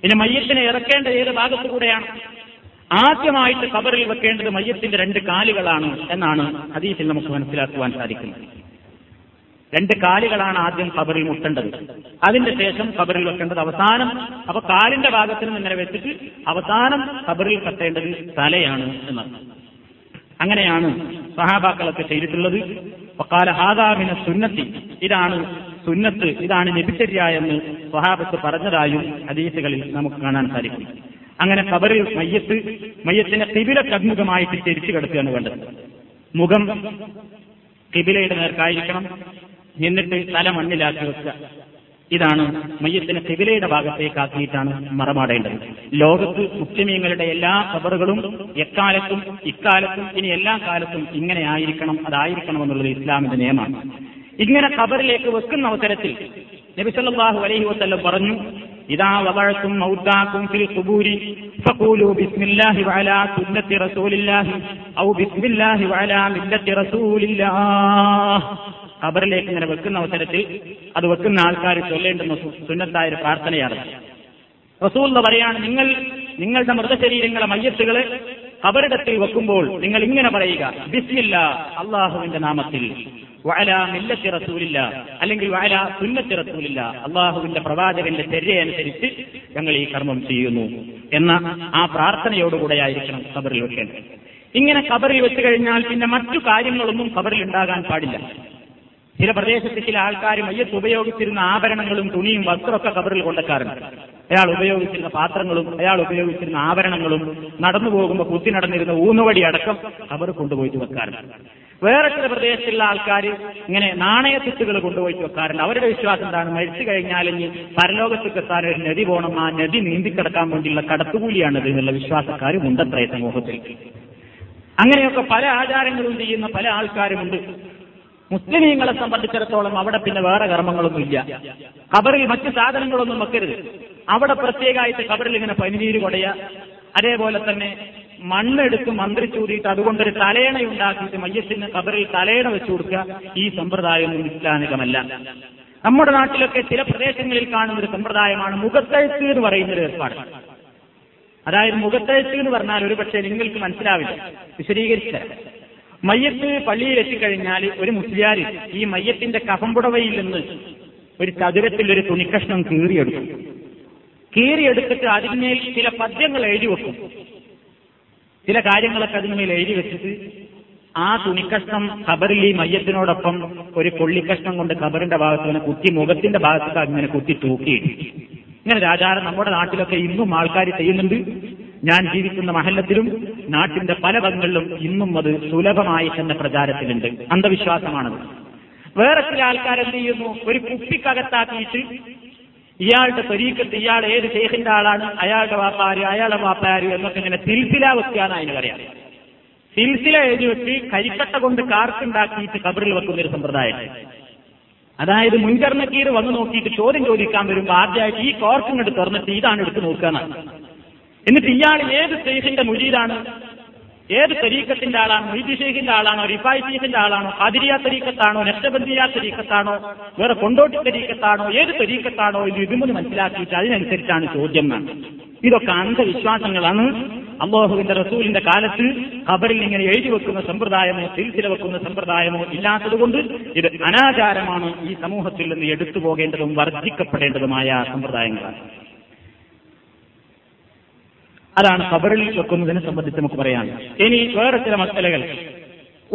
പിന്നെ മയ്യത്തിനെ ഇറക്കേണ്ട ഏത് ഭാഗത്തു കൂടെയാണ്? ആദ്യമായിട്ട് ഖബറിൽ വെക്കേണ്ടത് മയ്യത്തിന്റെ 2 കാലുകളാണ് എന്നാണ് ഹദീസിൽ നമുക്ക് മനസ്സിലാക്കുവാൻ സാധിക്കുന്നത്. 2 കാലുകളാണ് ആദ്യം ഖബറിൽ മുട്ടേണ്ടത്. അതിന്റെ ശേഷം ഖബറിൽ വെക്കേണ്ടത് അവസാനം. അപ്പൊ കാലിന്റെ ഭാഗത്തിൽ നിന്നിങ്ങനെ വെച്ചിട്ട് അവസാനം ഖബറിൽ കെട്ടേണ്ടത് തലയാണ് എന്നർത്ഥം. അങ്ങനെയാണ് സഹാബാക്കളൊക്കെ ചെയ്തിട്ടുള്ളത്. വഖാല ഹാദാ മിന സുന്നത്തി, ഇതാണ് സുന്നത്ത്, ഇതാണ് നബിചര്യ എന്ന് സ്വഹാബത്ത് പറഞ്ഞതായും ഹദീസുകളിൽ നമുക്ക് കാണാൻ സാധിക്കും. അങ്ങനെ ഖബറിൽ മയ്യത്തിനെ ഖിബിലക്കഭിമുഖമായിട്ട് തിരിച്ചു കിടക്കുകയാണ് വേണ്ടത്. മുഖം ഖിബിലയുടെ നേർക്കായിരിക്കണം. എന്നിട്ട് തല മണ്ണിലാക്കി വെക്കുക. ഇതാണ് മയ്യത്തിനെ ഖിബിലയുടെ ഭാഗത്തേക്കാക്കിയിട്ടാണ് മറമാടേണ്ടത്. ലോകത്ത് മുസ്ലിമീങ്ങളുടെ എല്ലാ ഖബറുകളും എക്കാലത്തും ഇക്കാലത്തും ഇനി എല്ലാ കാലത്തും ഇങ്ങനെ ആയിരിക്കണം, അതായിരിക്കണമെന്നുള്ളത് ഇസ്ലാമിന്റെ നിയമമാണ്. ഇങ്ങനെ ഖബറിലേക്ക് വെക്കുന്ന അവസരത്തിൽ നബി സല്ലല്ലാഹു അലൈഹി വസല്ലം പറഞ്ഞു, ഇദാ വദഅതും മൗതാകും ഫിൽ ഖുബൂരി ഫഖൂലു ബിസ്മില്ലാഹി വഅലാ സുന്നത്തി റസൂലില്ലാഹി ഔ ബിസ്മില്ലാഹി വഅലാ മില്ലത്തി റസൂലില്ലാഹ്. ഖബറിലേക്ക് ഇങ്ങനെ വെക്കുന്ന അവസരത്തിൽ അത് വെക്കുന്ന ആൾക്കാർ ചൊല്ലേണ്ടുന്ന സുന്നത്തായ ഒരു പ്രാർത്ഥനയാണ്. റസൂൽ പറയാണ്, നിങ്ങൾ നിങ്ങളുടെ മൃതശരീരങ്ങളെ, മയ്യത്തുകളെ ഖബറിടത്തിൽ വെക്കുമ്പോൾ നിങ്ങൾ ഇങ്ങനെ പറയുക, ബിസ്മില്ലാ, അള്ളാഹുവിന്റെ നാമത്തിൽ, വഅല മില്ലത്തി റസൂലില്ലാ, അല്ലെങ്കിൽ വഅല സുന്നത്തി റസൂലില്ലാ, അള്ളാഹുവിന്റെ പ്രവാചകന്റെ ചര്യയനുസരിച്ച് ഞങ്ങൾ ഈ കർമ്മം ചെയ്യുന്നു എന്ന ആ പ്രാർത്ഥനയോടുകൂടെയായിരിക്കണം ഖബറിൽ വെക്കേണ്ടത്. ഇങ്ങനെ ഖബറിൽ വെച്ചു കഴിഞ്ഞാൽ പിന്നെ മറ്റു കാര്യങ്ങളൊന്നും ഖബറിൽ ഉണ്ടാകാൻ പാടില്ല. ചില പ്രദേശത്ത് ചില ആൾക്കാർ മയ്യത്ത് ഉപയോഗിച്ചിരുന്ന ആഭരണങ്ങളും തുണിയും വസ്ത്രമൊക്കെ ഖബറിൽ കൊണ്ടുവെക്കാറുണ്ട്. അയാൾ ഉപയോഗിച്ചിരുന്ന പാത്രങ്ങളും അയാൾ ഉപയോഗിച്ചിരുന്ന ആഭരണങ്ങളും നടന്നു പോകുമ്പോൾ കുത്തി നടന്നിരുന്ന ഊന്നുവടി അടക്കം ഖബർ കൊണ്ടുപോയിട്ട് വെക്കാറുണ്ട്. വേറെ ചില പ്രദേശത്തുള്ള ആൾക്കാർ ഇങ്ങനെ നാണയത്തുട്ടുകൾ കൊണ്ടുപോയിട്ട് വെക്കാറുണ്ട്. അവരുടെ വിശ്വാസം എന്താണ്? മരിച്ചു കഴിഞ്ഞാൽ ഇനി പരലോകത്തേക്ക് എത്താൻ ഒരു നദി പോകണം, ആ നദി നീന്തിക്കിടക്കാൻ വേണ്ടിയുള്ള കടത്തുകൂലിയാണിത് എന്നുള്ള വിശ്വാസക്കാരും ഉണ്ടത്രേ സമൂഹത്തിൽ. അങ്ങനെയൊക്കെ പല ആചാരങ്ങളും ചെയ്യുന്ന പല ആൾക്കാരുമുണ്ട്. മുസ്ലിമീങ്ങളെ സംബന്ധിച്ചിടത്തോളം അവിടെ പിന്നെ വേറെ കർമ്മങ്ങളൊന്നും ഇല്ല. ഖബറിൽ മറ്റു സാധനങ്ങളൊന്നും വെക്കരുത്. അവിടെ പ്രത്യേകമായിട്ട് ഖബറിൽ ഇങ്ങനെ പനിനീര് കൊടയ, അതേപോലെ തന്നെ മണ്ണെടുത്ത് മന്ത്രിച്ചൂരിയിട്ട് അതുകൊണ്ടൊരു തലേണ ഉണ്ടാക്കിയിട്ട് മയ്യത്തിന് ഖബറിൽ തലേണ വെച്ചു കൊടുക്കുക, ഈ സമ്പ്രദായമൊന്നും ഇസ്ലാമികമല്ല. നമ്മുടെ നാട്ടിലൊക്കെ ചില പ്രദേശങ്ങളിൽ കാണുന്ന ഒരു സമ്പ്രദായമാണ് മുഖത്തെഴുത്ത് എന്ന് പറയുന്നൊരു ഏർപ്പാട്. അതായത് മുഖത്തെഴുത്ത് എന്ന് പറഞ്ഞാൽ ഒരു പക്ഷേ നിങ്ങൾക്ക് മനസ്സിലാവില്ല, വിശദീകരിച്ച മയ്യത്ത് പള്ളിയിൽ എത്തിക്കഴിഞ്ഞാൽ ഒരു മുസ്ലിയാർ ഈ മയ്യത്തിന്റെ കഫംപുടവയിൽ നിന്ന് ഒരു ചതുരത്തിൽ ഒരു തുണിക്കഷ്ണം കീറിയെടുക്കും. കീറിയെടുത്തിട്ട് അതിന്മേൽ ചില പദ്യങ്ങൾ എഴുതി വെക്കും. ചില കാര്യങ്ങളൊക്കെ അതിന്മേൽ എഴുതി വെച്ചിട്ട് ആ തുണിക്കഷ്ണം ഖബറിൽ ഈ മയ്യത്തിനോടൊപ്പം ഒരു കൊള്ളിക്കഷ്ണം കൊണ്ട് ഖബറിന്റെ ഭാഗത്ത് ഇങ്ങനെ കുത്തി, മുഖത്തിന്റെ ഭാഗത്ത് അങ്ങനെ കുത്തി തൂക്കിയിട്ട്, ഇങ്ങനെ ഒരു ആചാരം നമ്മുടെ നാട്ടിലൊക്കെ ഇന്നും ആൾക്കാർ ചെയ്യുന്നുണ്ട്. ഞാൻ ജീവിക്കുന്ന മഹല്ലത്തിലും നാട്ടിന്റെ പല ഭാഗങ്ങളിലും ഇന്നും അത് സുലഭമായി തന്നെ പ്രചാരത്തിലുണ്ട്. അന്ധവിശ്വാസമാണത്. വേറെ ചില ആൾക്കാരെന്ത് ചെയ്യുന്നു? ഒരു കുപ്പിക്കകത്താക്കിയിട്ട് ഇയാളുടെ തൊരീക്കത്ത് ഇയാൾ ഏത് ശേഖിന്റെ ആളാണ്, അയാളുടെ വാപ്പാര്, അയാളുടെ വാപ്പാര് എന്നൊക്കെ ഇങ്ങനെ സിൽസില വെക്കുകയാണ് അതിന് പറയാം. സിൽസില എഴുതി വെച്ച് കരിക്കട്ട കൊണ്ട് കാർക്കുണ്ടാക്കിയിട്ട് ഖബറിൽ വെക്കുന്നൊരു സമ്പ്രദായം. അതായത് മുൻകർണക്കീർ വന്നു നോക്കിയിട്ട് ചോദ്യം ചോദിക്കാൻ വരുമ്പോൾ ആദ്യമായിട്ട് ഈ കോർക്കിങ്ങോട്ട് തുറന്നിട്ട് ഇതാണ് എടുത്ത് നോക്കുകയെന്നാണ്. എന്നിട്ട് ഇയാൾ ഏത് ശൈഖിന്റെ മുരീദാണ്, ഏത് തരീക്കത്തിന്റെ ആളാണ്, മുയ്ദി ശൈഖിന്റെ ആളാണോ, റിഫായി ശൈഖിന്റെ ആളാണോ, ഖാദിരിയ തരീക്കത്താണോ, നക്സബന്ദിയ തരീക്കത്താണോ, വേറെ കൊണ്ടോട്ടി തരീക്കത്താണോ, ഏത് തരീക്കത്താണോ എന്ന് ഇതുമൂന്ന് മനസ്സിലാക്കിയിട്ട് അതിനനുസരിച്ചാണ് ചോദ്യം എന്നാണ്. ഇതൊക്കെ അന്ധവിശ്വാസങ്ങളാണ്. അല്ലാഹുവിന്റെ റസൂലിന്റെ കാലത്ത് ഖബറിൽ ഇങ്ങനെ എഴുതി വെക്കുന്ന സമ്പ്രദായമോ സിൽസില വെക്കുന്ന സമ്പ്രദായമോ ഇല്ലാത്തതുകൊണ്ട് ഇത് അനാചാരമാണ്. ഈ സമൂഹത്തിൽ നിന്ന് എടുത്തു പോകേണ്ടതും വർദ്ധിക്കപ്പെടേണ്ടതുമായ സമ്പ്രദായങ്ങളാണ്. അതാണ് ഖബറിൽ വെക്കുന്നതിനെ സംബന്ധിച്ച് നമുക്ക് പറയാം. ഇനി വേറെ ചില മസലകൾ,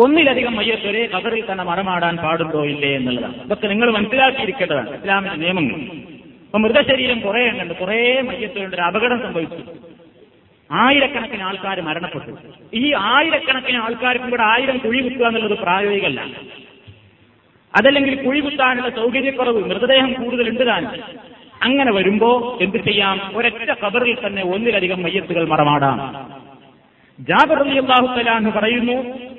ഒന്നിലധികം മയ്യത്ത് ഒരേ ഖബറിൽ തന്നെ മറമാടാൻ പാടുണ്ടോ ഇല്ലേ എന്നുള്ളതാണ്. ഇതൊക്കെ നിങ്ങൾ മനസ്സിലാക്കിയിരിക്കേണ്ടതാണ് ഇസ്ലാമിന്റെ നിയമങ്ങൾ. അപ്പൊ മൃതശരീരം കുറേ എണ്ണുണ്ട്, കുറേ മയ്യത്തുകളുണ്ട്. ഒരു അപകടം സംഭവിച്ചു, ആയിരക്കണക്കിന് ആൾക്കാർ മരണപ്പെട്ടു. ഈ ആയിരക്കണക്കിന് ആൾക്കാർക്കും ഇവിടെ 1000 കുഴി കുത്തുക എന്നുള്ളത് പ്രായോഗികമല്ല. അതല്ലെങ്കിൽ കുഴി കുത്താനുള്ള സൗകര്യക്കുറവ്, മൃതദേഹം കൂടുതലുണ്ട് താനും. അങ്ങനെ വരുമ്പോ എന്ത് ചെയ്യാം? ഒരൊറ്റ ഖബറിൽ തന്നെ ഒന്നിലധികം മയ്യത്തുകൾ മറമാടാം. ജാബിർ റളിയല്ലാഹു തആല എന്ന് പറയുന്നു,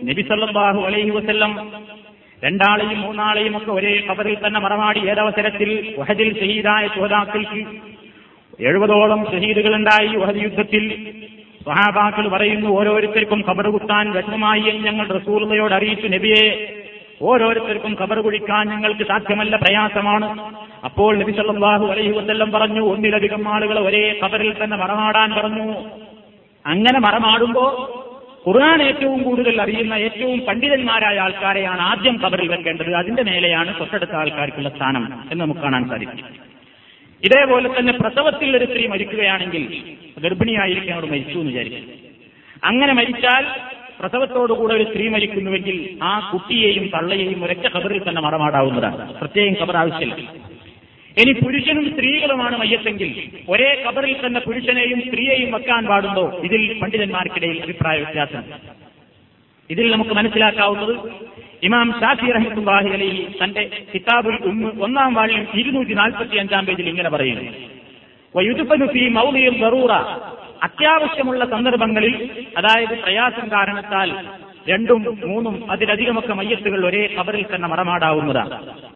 നബി സല്ലല്ലാഹു അലൈഹി വസല്ലം 2 ആളെയും 3 ആളെയും ഒക്കെ ഒരേ ഖബറിൽ തന്നെ മറമാടി ഏതവസരത്തിൽ വഹദിൽ ഷഹീദായ സഹോദാക്കൾക്ക് 70ഓളം ഷഹീദുകളുണ്ടായി വഹദ് യുദ്ധത്തിൽ. സ്വഹാബാക്കൾ പറയുന്നു, ഓരോരുത്തർക്കും ഖബർ കുത്താൻ വിഷമമായി എന്ന് ഞങ്ങൾ റസൂലുള്ളയോട് അറിയിച്ചു. നബിയെ, ഓരോരുത്തർക്കും ഖബർ കുഴിക്കാൻ ഞങ്ങൾക്ക് സാധ്യമല്ല, പ്രയാസമാണ്. അപ്പോൾ നബി സല്ലല്ലാഹു അലൈഹി വസല്ലം പറഞ്ഞു, ഒന്നിലധികം ആളുകൾ ഒരേ ഖബറിൽ തന്നെ മറമാടാൻ പറഞ്ഞു. അങ്ങനെ മറമാടുമ്പോ ഖുർആൻ ഏറ്റവും കൂടുതൽ അറിയുന്ന ഏറ്റവും പണ്ഡിതന്മാരായ ആൾക്കാരെയാണ് ആദ്യം ഖബറിൽ വെക്കേണ്ടത്. അതിന്റെ മേലെയാണ് തൊട്ടടുത്ത ആൾക്കാർക്കുള്ള സ്ഥാനം എന്ന് നമുക്ക് കാണാൻ സാധിക്കും. ഇതേപോലെ തന്നെ പ്രസവത്തിൽ ഒരു സ്ത്രീ മരിക്കുകയാണെങ്കിൽ, ഗർഭിണിയായിരിക്കും, അവിടെ മരിച്ചു എന്ന് വിചാരിക്കും. അങ്ങനെ മരിച്ചാൽ, പ്രസവത്തോടുകൂടെ ഒരു സ്ത്രീ മരിക്കുന്നുവെങ്കിൽ ആ കുട്ടിയെയും തള്ളയെയും ഒരൊറ്റ ഖബറിൽ തന്നെ മറമാടാവുന്നതാണ്. പ്രത്യേകം ഖബർ ആവശ്യമില്ല. ഇനി പുരുഷനും സ്ത്രീകളുമാണ് മയ്യത്തെങ്കിൽ ഒരേ ഖബറിൽ തന്നെ പുരുഷനെയും സ്ത്രീയെയും വെക്കാൻ പാടുണ്ടോ? ഇതിൽ പണ്ഡിതന്മാർക്കിടയിൽ അഭിപ്രായ വ്യത്യാസം. ഇതിൽ നമുക്ക് മനസ്സിലാക്കാവുന്നത്, ഇമാം ശാഫി റഹ്മത്തുള്ളാഹി അലൈഹി തന്റെ കിതാബുൽ ഉമ്മ് 1-ാം വാള്യം 245-ാം പേജിൽ ഇങ്ങനെ പറയുന്നു, വയുദ്ഫനു ഫീ മൗദിഇൽ ദറൂറ, അത്യാവശ്യമുള്ള സന്ദർഭങ്ങളിൽ, അതായത് പ്രയാസം കാരണത്താൽ 2-3 അതിലധികമൊക്കെ മയ്യത്തുകൾ ഒരേ ഖബറിൽ തന്നെ മറമാടാവുന്നതാണ്.